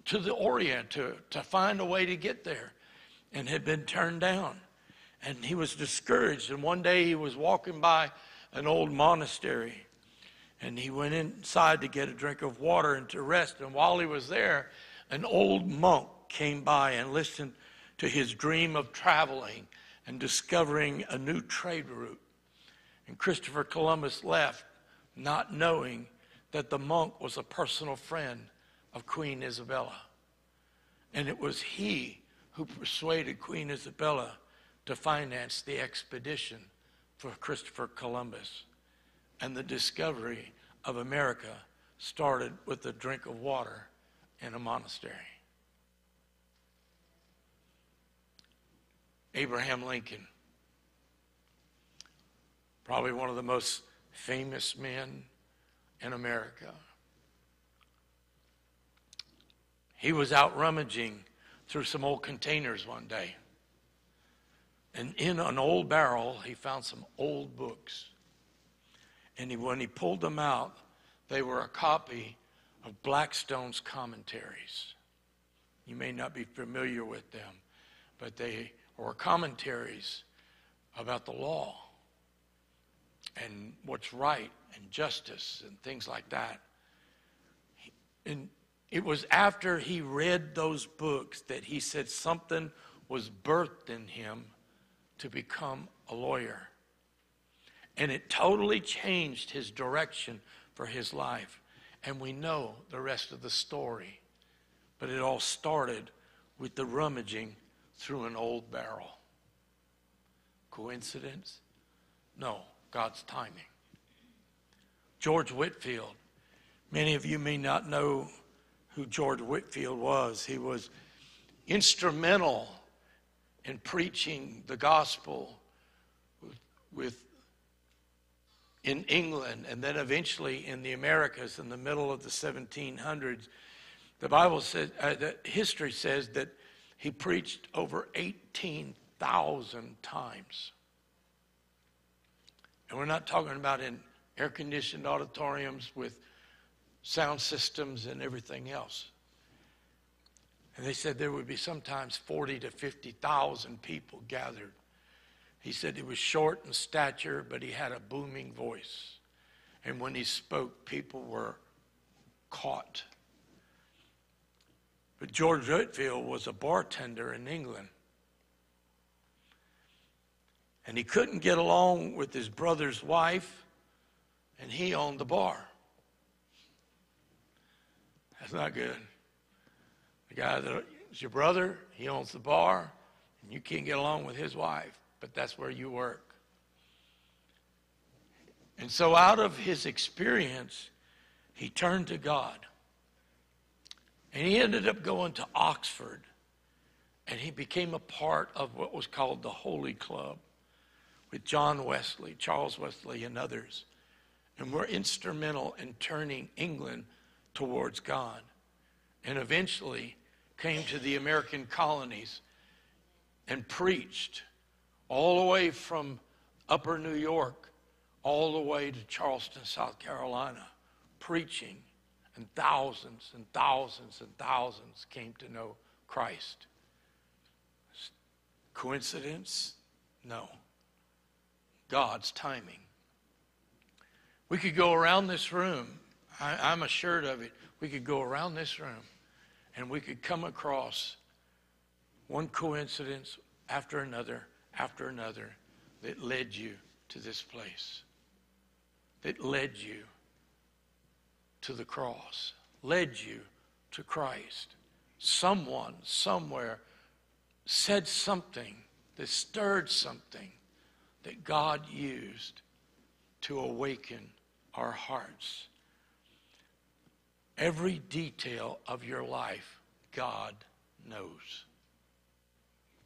to the Orient, to, to find a way to get there, and had been turned down. And he was discouraged. And one day he was walking by an old monastery, and he went inside to get a drink of water and to rest. And while he was there, an old monk came by and listened to his dream of traveling and discovering a new trade route. And Christopher Columbus left, not knowing that the monk was a personal friend of Queen Isabella. And it was he who persuaded Queen Isabella to finance the expedition for Christopher Columbus. And the discovery of America started with a drink of water in a monastery. Abraham Lincoln, probably one of the most famous men in America. He was out rummaging through some old containers one day. And in an old barrel, he found some old books. And he, when he pulled them out, they were a copy of Blackstone's commentaries. You may not be familiar with them, but they were commentaries about the law and what's right and justice and things like that. And it was after he read those books that he said something was birthed in him to become a lawyer. And it totally changed his direction for his life. And we know the rest of the story. But it all started with the rummaging through an old barrel. Coincidence? No, God's timing. George Whitefield. Many of you may not know who George Whitefield was. He was instrumental in preaching the gospel with, with in England and then eventually in the Americas in the middle of the seventeen hundreds. The Bible says, uh, the history says that he preached over eighteen thousand times. And we're not talking about in air-conditioned auditoriums with sound systems and everything else. And they said there would be sometimes forty to fifty thousand people gathered. He said he was short in stature, but he had a booming voice. And when he spoke, people were caught. But George Whitefield was a bartender in England. And he couldn't get along with his brother's wife, and he owned the bar. That's not good. The guy that's your brother, he owns the bar, and you can't get along with his wife. But that's where you work. And so out of his experience, he turned to God. And he ended up going to Oxford. And he became a part of what was called the Holy Club with John Wesley, Charles Wesley, and others. And were instrumental in turning England towards God. And eventually came to the American colonies and preached all the way from Upper New York, all the way to Charleston, South Carolina, preaching, and thousands and thousands and thousands came to know Christ. Coincidence? No. God's timing. We could go around this room. I, I'm assured of it. We could go around this room and we could come across one coincidence after another after another that led you to this place, that led you to the cross, led you to Christ. Someone, somewhere said something that stirred something that God used to awaken our hearts. Every detail of your life, God knows.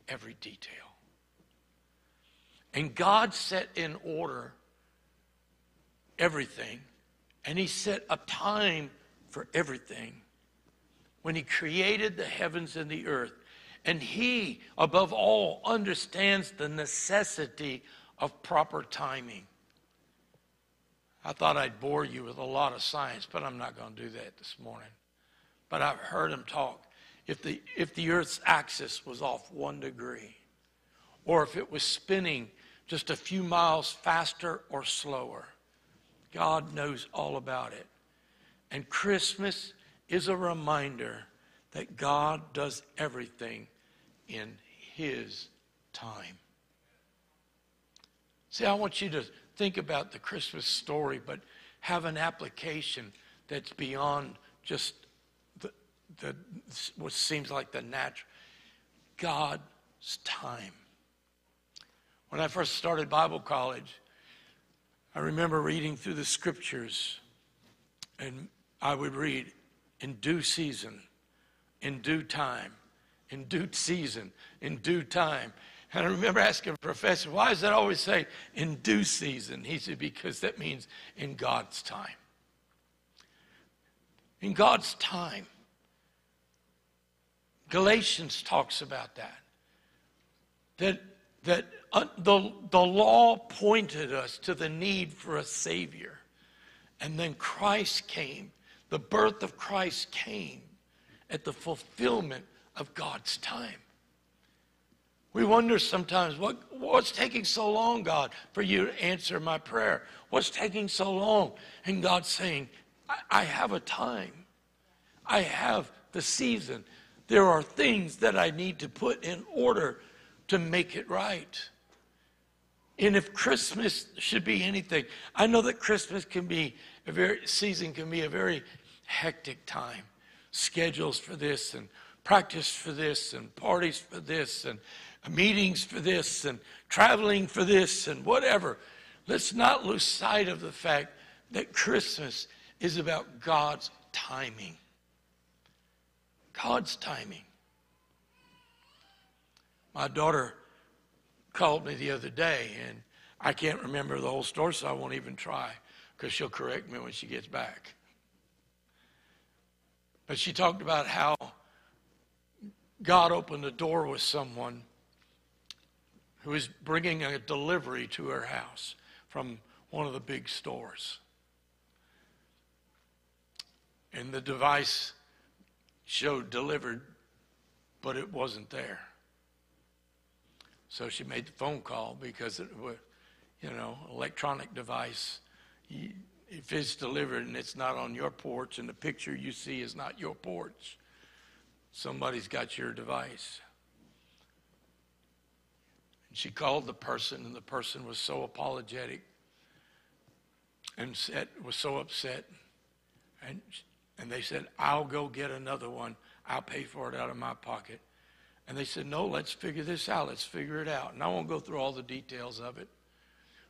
Every detail. And God set in order everything, and he set a time for everything when he created the heavens and the earth. And he, above all, understands the necessity of proper timing. I thought I'd bore you with a lot of science, but I'm not going to do that this morning. But I've heard him talk. If the, if the earth's axis was off one degree, or if it was spinning just a few miles faster or slower, God knows all about it. And Christmas is a reminder that God does everything in his time. See, I want you to think about the Christmas story, but have an application that's beyond just the, the what seems like the natural. God's time. When I first started Bible college, I remember reading through the scriptures, and I would read, in due season, in due time, in due season, in due time. And I remember asking a professor, why does that always say in due season? He said, because that means in God's time. In God's time. Galatians talks about that. That, that uh, the, the law pointed us to the need for a Savior. And then Christ came. The birth of Christ came at the fulfillment of God's time. We wonder sometimes, what, what's taking so long, God, for you to answer my prayer? What's taking so long? And God's saying, I, I have a time. I have the season. There are things that I need to put in order to make it right. And if Christmas should be anything, I know that Christmas can be a very, season can be a very hectic time. Schedules for this, and practice for this, and parties for this, and meetings for this, and traveling for this, and whatever. Let's not lose sight of the fact that Christmas is about God's timing. God's timing. My daughter called me the other day, and I can't remember the whole story, so I won't even try, because she'll correct me when she gets back. But she talked about how God opened the door with someone who was bringing a delivery to her house from one of the big stores. And the device showed delivered, but it wasn't there. So she made the phone call, because it was, you know, electronic device. You, if it's delivered and it's not on your porch, and the picture you see is not your porch, somebody's got your device. And she called the person, and the person was so apologetic and said, was so upset. And, and they said, I'll go get another one. I'll pay for it out of my pocket. And they said, no, let's figure this out. Let's figure it out. And I won't go through all the details of it.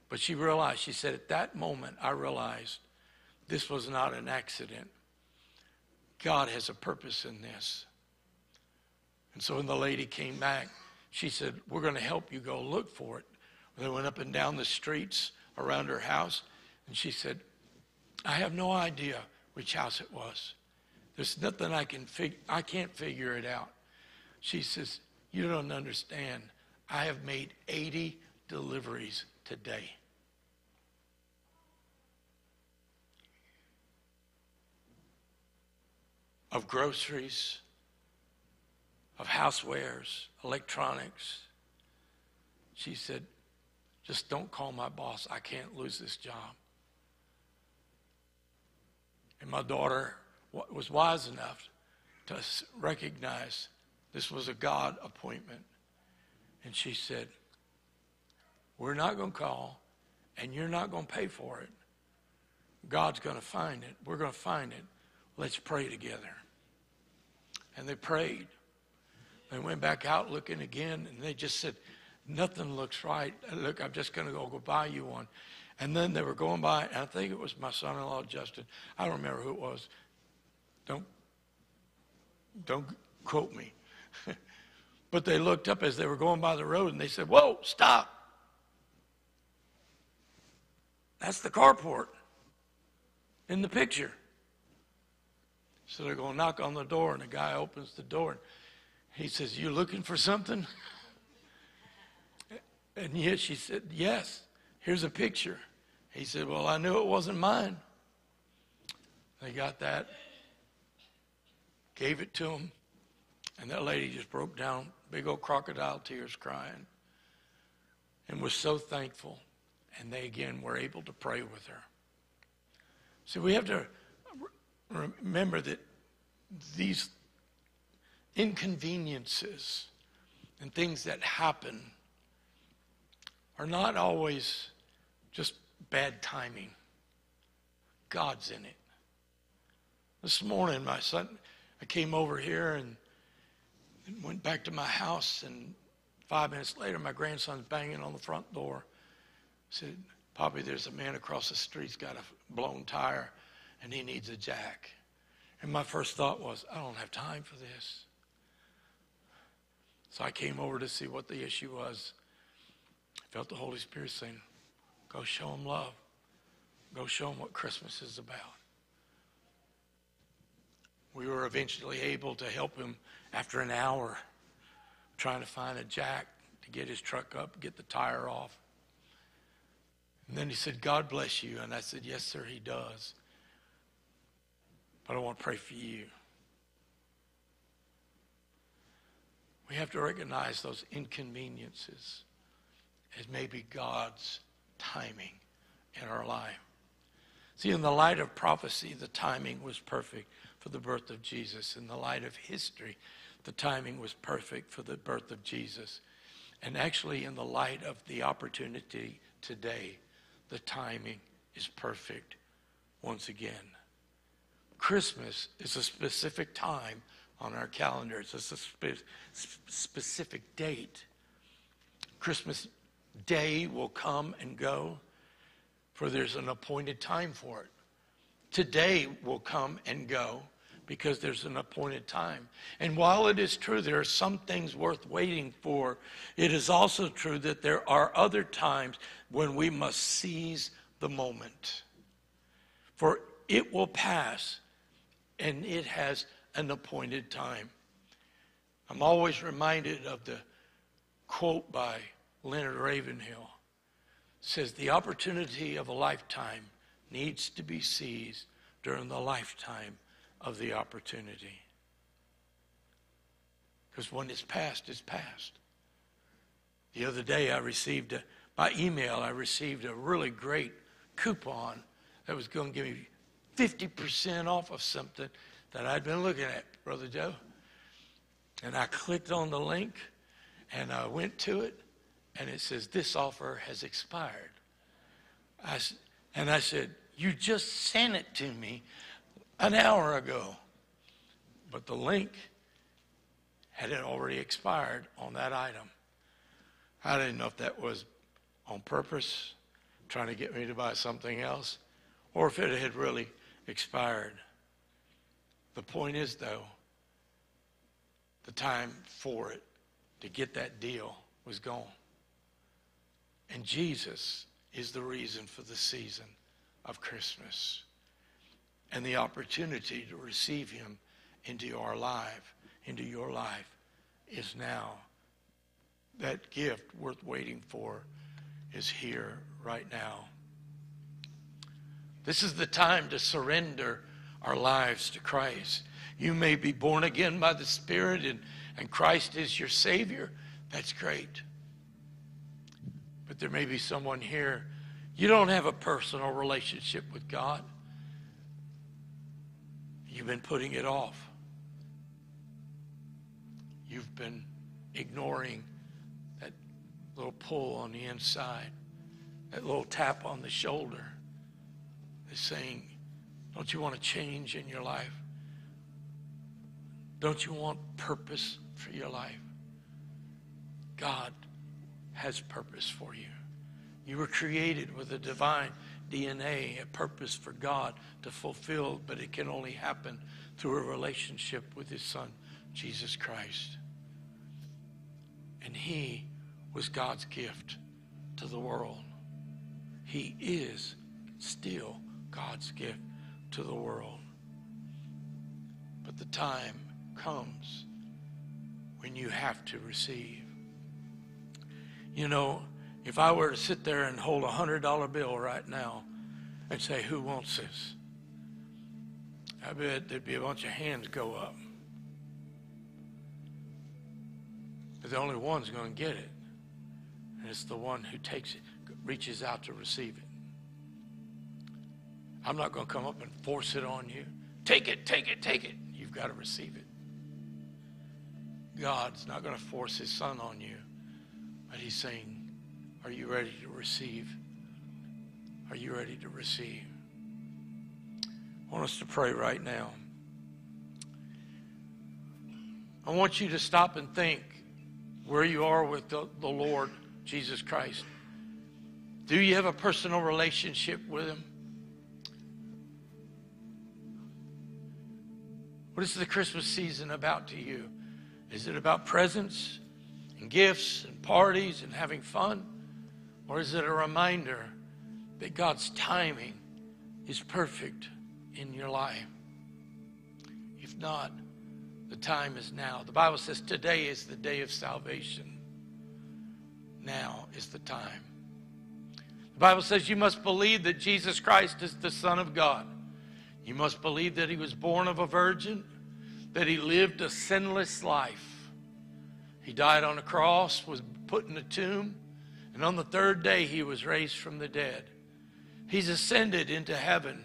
But she realized, she said, at that moment, I realized this was not an accident. God has a purpose in this. And so when the lady came back, she said, we're going to help you go look for it. And they went up and down the streets around her house. And she said, I have no idea which house it was. There's nothing I can figure. I can't figure it out. She says, you don't understand. I have made eighty deliveries today. Of groceries, of housewares, electronics. She said, just don't call my boss. I can't lose this job. And my daughter was wise enough to recognize this was a God appointment. And she said, we're not going to call, and you're not going to pay for it. God's going to find it. We're going to find it. Let's pray together. And they prayed. They went back out looking again, and they just said, nothing looks right. Look, I'm just going to go, go buy you one. And then they were going by, and I think it was my son-in-law, Justin. I don't remember who it was. Don't, don't quote me. But they looked up as they were going by the road, and they said, whoa, stop. That's the carport in the picture. So they're going to knock on the door, and the guy opens the door. And he says, you looking for something? And yet she said, yes, here's a picture. He said, well, I knew it wasn't mine. They got that, gave it to him, and that lady just broke down, big old crocodile tears crying, and was so thankful. And they, again, were able to pray with her. So we have to remember that these inconveniences and things that happen are not always just bad timing. God's in it. This morning, my son, I came over here and went back to my house, and five minutes later, my grandson's banging on the front door. I said, Poppy, there's a man across the street's got a blown tire, and he needs a jack. And my first thought was, I don't have time for this. So I came over to see what the issue was. I felt the Holy Spirit saying, go show him love. Go show him what Christmas is about. We were eventually able to help him after an hour trying to find a jack to get his truck up, get the tire off. And then he said, God bless you. And I said, yes, sir, he does. But I want to pray for you. We have to recognize those inconveniences as maybe God's timing in our life. See, in the light of prophecy, the timing was perfect for the birth of Jesus. In the light of history, the timing was perfect for the birth of Jesus. And actually, in the light of the opportunity today, the timing is perfect once again. Christmas is a specific time on our calendar. It's a spe- specific date. Christmas Day will come and go, for there's an appointed time for it. Today will come and go because there's an appointed time. And while it is true there are some things worth waiting for, it is also true that there are other times when we must seize the moment. For it will pass, and it has an appointed time. I'm always reminded of the quote by Leonard Ravenhill. It says, the opportunity of a lifetime needs to be seized during the lifetime of the opportunity. Because when it's past, it's past. The other day I received, a, by email, I received a really great coupon that was going to give me fifty percent off of something that I'd been looking at, Brother Joe. And I clicked on the link, and I went to it, and it says, this offer has expired. I, and I said, you just sent it to me an hour ago. But the link had it already expired on that item. I didn't know if that was on purpose, trying to get me to buy something else, or if it had really expired. The point is, though, the time for it to get that deal was gone. And Jesus is the reason for the season of Christmas and the opportunity to receive him into our life, into your life, is now. That gift worth waiting for is here right now. This is the time to surrender our lives to Christ. You may be born again by the Spirit, and, and Christ is your Savior. That's great. But there may be someone here, you don't have a personal relationship with God. You've been putting it off. You've been ignoring that little pull on the inside, that little tap on the shoulder that's saying, don't you want to change in your life? Don't you want purpose for your life? God has purpose for you. You were created with a divine D N A, a purpose for God to fulfill, but it can only happen through a relationship with His Son, Jesus Christ. And He was God's gift to the world. He is still God's gift to the world. But the time comes when you have to receive. You know, if I were to sit there and hold a one hundred dollar bill right now and say, who wants this? I bet there'd be a bunch of hands go up. But the only one's going to get it. And it's the one who takes it, reaches out to receive it. I'm not going to come up and force it on you. Take it, take it, take it. You've got to receive it. God's not going to force His Son on you. But He's saying, are you ready to receive? Are you ready to receive? I want us to pray right now. I want you to stop and think where you are with the, the Lord Jesus Christ. Do you have a personal relationship with Him? What is the Christmas season about to you? Is it about presents and gifts and parties and having fun? Or is it a reminder that God's timing is perfect in your life? If not, the time is now. The Bible says today is the day of salvation. Now is the time. The Bible says you must believe that Jesus Christ is the Son of God. You must believe that He was born of a virgin, that He lived a sinless life. He died on a cross, was put in a tomb, and on the third day, He was raised from the dead. He's ascended into heaven,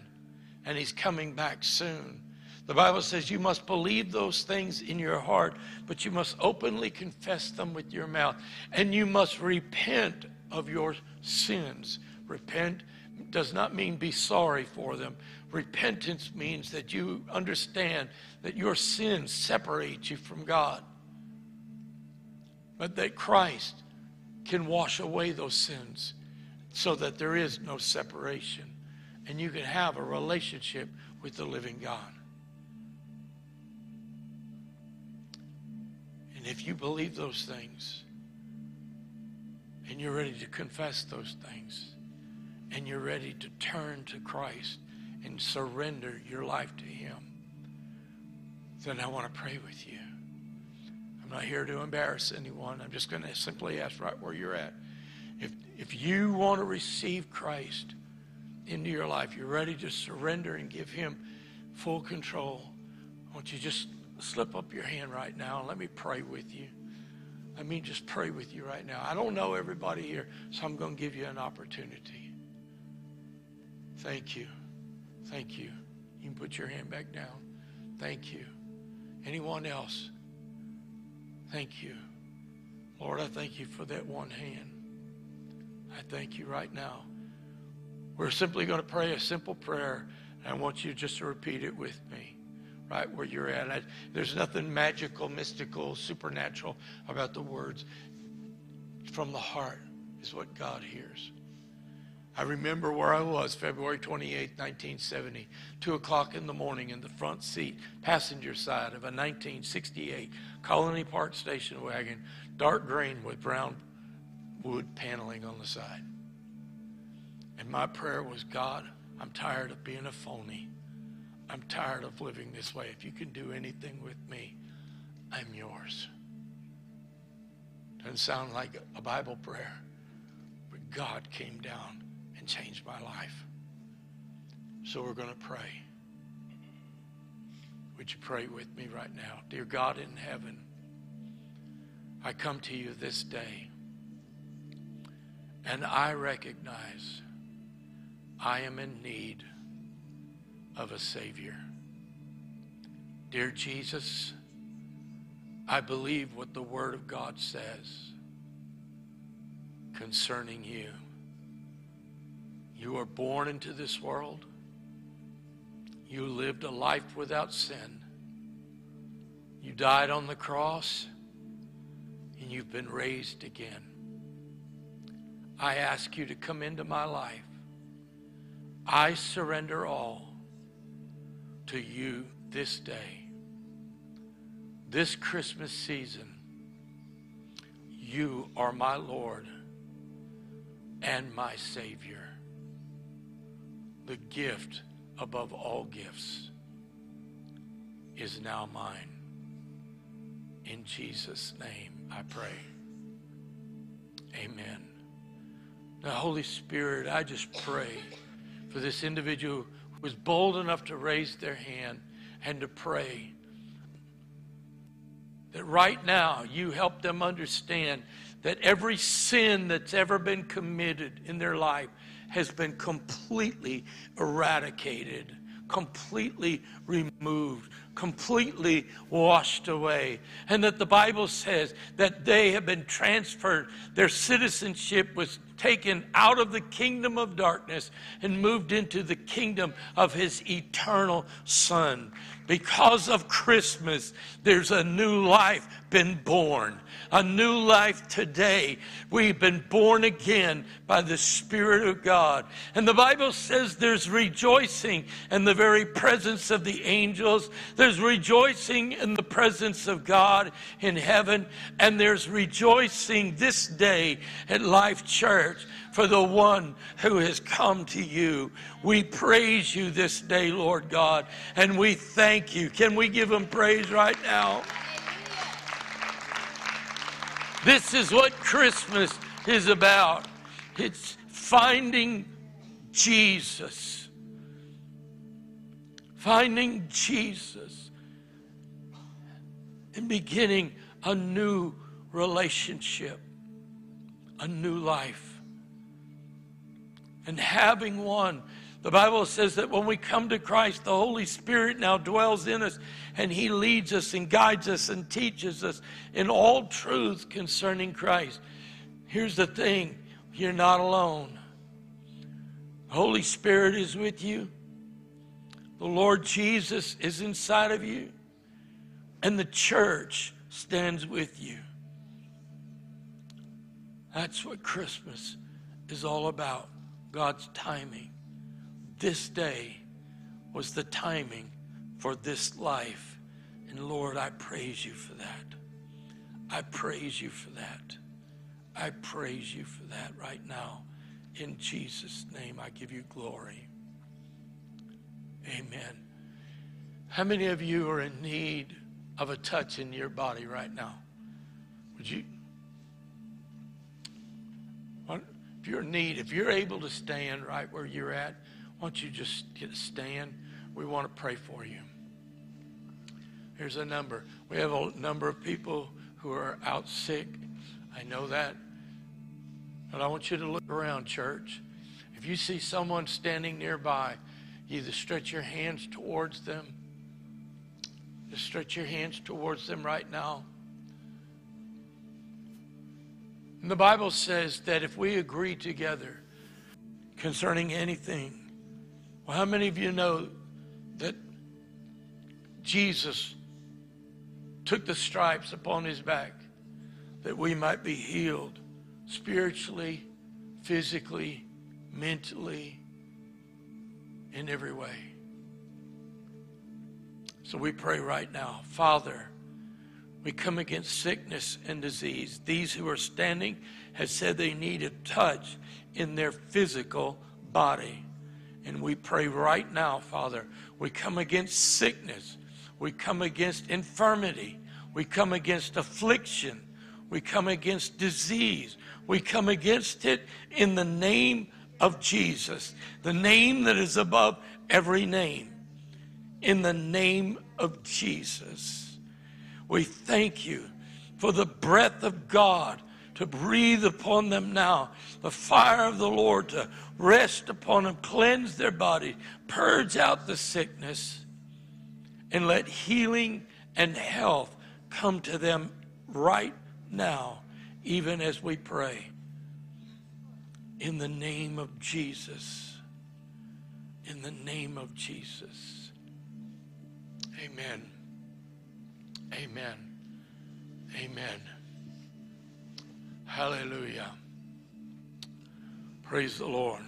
and He's coming back soon. The Bible says you must believe those things in your heart, but you must openly confess them with your mouth, and you must repent of your sins. Repent does not mean be sorry for them. Repentance means that you understand that your sins separate you from God, but that Christ can wash away those sins so that there is no separation and you can have a relationship with the living God. And if you believe those things and you're ready to confess those things and you're ready to turn to Christ and surrender your life to Him, then I want to pray with you. I'm not here to embarrass anyone. I'm just going to simply ask right where you're at. If, if you want to receive Christ into your life, you're ready to surrender and give Him full control, I want you to just slip up your hand right now and let me pray with you. I mean, just pray with you right now. I don't know everybody here, so I'm going to give you an opportunity. Thank you. Thank you. You can put your hand back down. Thank you. Anyone else? Thank you. Lord, I thank you for that one hand. I thank you right now. We're simply going to pray a simple prayer, and I want you just to repeat it with me right where you're at. I, there's nothing magical, mystical, supernatural about the words. From the heart is what God hears. I remember where I was February twenty-eighth, nineteen seventy, two o'clock in the morning in the front seat, passenger side of a nineteen sixty-eight Colony Park station wagon, dark green with brown wood paneling on the side. And my prayer was, God, I'm tired of being a phony. I'm tired of living this way. If you can do anything with me, I'm yours. Doesn't sound like a Bible prayer. God came down and changed my life. So we're going to pray. Would you pray with me right now? Dear God in heaven, I come to you this day, and I recognize I am in need of a Savior. Dear Jesus, I believe what the Word of God says concerning you. You are born into this world. You lived a life without sin. You died on the cross, and you've been raised again. I ask you to come into my life. I surrender all to you this day. This Christmas season, you are my Lord and my Savior, the gift above all gifts is now mine. In Jesus' name I pray. Amen. Now, Holy Spirit, I just pray for this individual who was bold enough to raise their hand and to pray, that right now you help them understand that every sin that's ever been committed in their life has been completely eradicated, completely removed, completely washed away. And that the Bible says that they have been transferred. Their citizenship was taken out of the kingdom of darkness and moved into the kingdom of his eternal Son. Because of Christmas, there's a new life been born. A new life today. We've been born again by the Spirit of God. And the Bible says there's rejoicing in the very presence of the angels. There's rejoicing in the presence of God in heaven. And there's rejoicing this day at Life Church for the one who has come to you. We praise you this day, Lord God, and we thank you. Can we give him praise right now? This is what Christmas is about. It's finding Jesus. Finding Jesus and beginning a new relationship, a new life. And having one, the Bible says that when we come to Christ, the Holy Spirit now dwells in us, and he leads us and guides us and teaches us in all truth concerning Christ. Here's the thing, you're not alone. The Holy Spirit is with you. The Lord Jesus is inside of you. And the church stands with you. That's what Christmas is all about. God's timing. This day was the timing for this life. And Lord, I praise you for that. I praise you for that. I praise you for that right now. In Jesus' name, I give you glory. Amen. How many of you are in need of a touch in your body right now? Would you? If you're in need, if you're able to stand right where you're at, why don't you just get a stand? We want to pray for you. Here's a number. We have a number of people who are out sick. I know that. But I want you to look around, church. If you see someone standing nearby, either stretch your hands towards them. Just stretch your hands towards them right now. And the Bible says that if we agree together concerning anything, well, how many of you know that Jesus took the stripes upon his back that we might be healed spiritually, physically, mentally, in every way? So we pray right now. Father, we come against sickness and disease. These who are standing have said they need a touch in their physical body. And we pray right now, Father, we come against sickness. We come against infirmity. We come against affliction. We come against disease. We come against it in the name of Jesus, the name that is above every name. In the name of Jesus, we thank you for the breath of God to breathe upon them now, the fire of the Lord to rest upon them, cleanse their body, purge out the sickness, and let healing and health come to them right now, even as we pray. In the name of Jesus, in the name of Jesus. Amen, amen, amen. Hallelujah. Praise the Lord.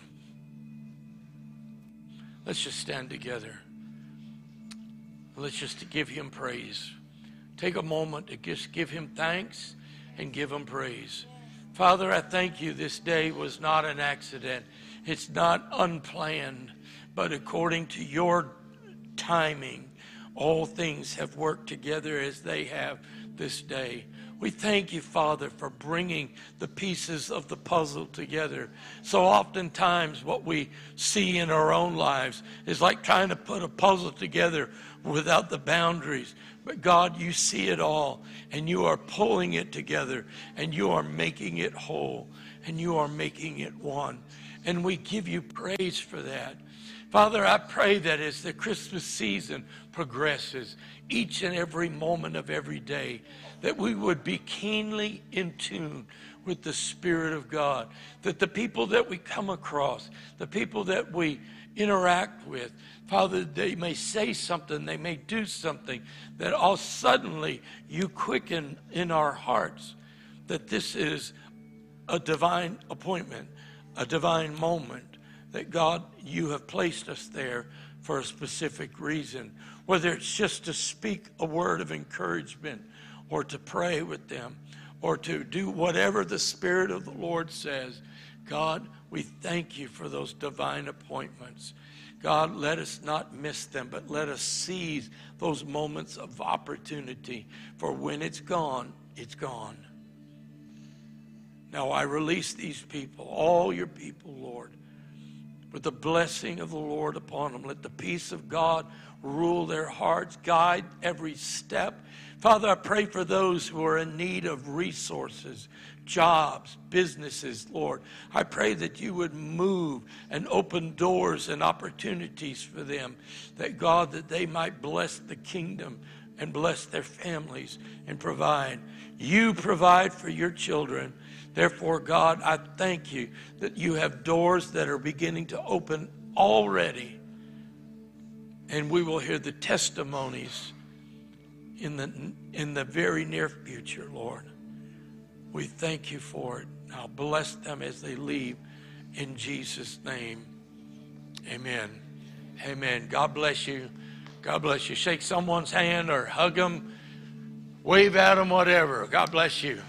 Let's just stand together. Let's just give him praise. Take a moment to just give him thanks and give him praise. Father, I thank you this day was not an accident. It's not unplanned, but according to your timing, all things have worked together as they have this day. We thank you, Father, for bringing the pieces of the puzzle together. So oftentimes what we see in our own lives is like trying to put a puzzle together without the boundaries. But God, you see it all, and you are pulling it together, and you are making it whole, and you are making it one. And we give you praise for that. Father, I pray that as the Christmas season progresses, each and every moment of every day, that we would be keenly in tune with the Spirit of God, that the people that we come across, the people that we interact with, Father, they may say something, they may do something, that all suddenly you quicken in our hearts that this is a divine appointment, a divine moment, that God, you have placed us there for a specific reason, whether it's just to speak a word of encouragement or to pray with them or to do whatever the Spirit of the Lord says. God, we thank you for those divine appointments. God, let us not miss them, but let us seize those moments of opportunity, for when it's gone, it's gone. Now I release these people, all your people, Lord, with the blessing of the Lord upon them. Let the peace of God rule their hearts, guide every step. Father, I pray for those who are in need of resources, jobs, businesses, Lord. I pray that you would move and open doors and opportunities for them, that God, that they might bless the kingdom and bless their families and provide. You provide for your children. Therefore, God, I thank you that you have doors that are beginning to open already, and we will hear the testimonies in the in the very near future, Lord. We thank you for it. Now bless them as they leave, in Jesus' name. Amen. Amen. God bless you. God bless you. Shake someone's hand or hug them. Wave at them, whatever. God bless you.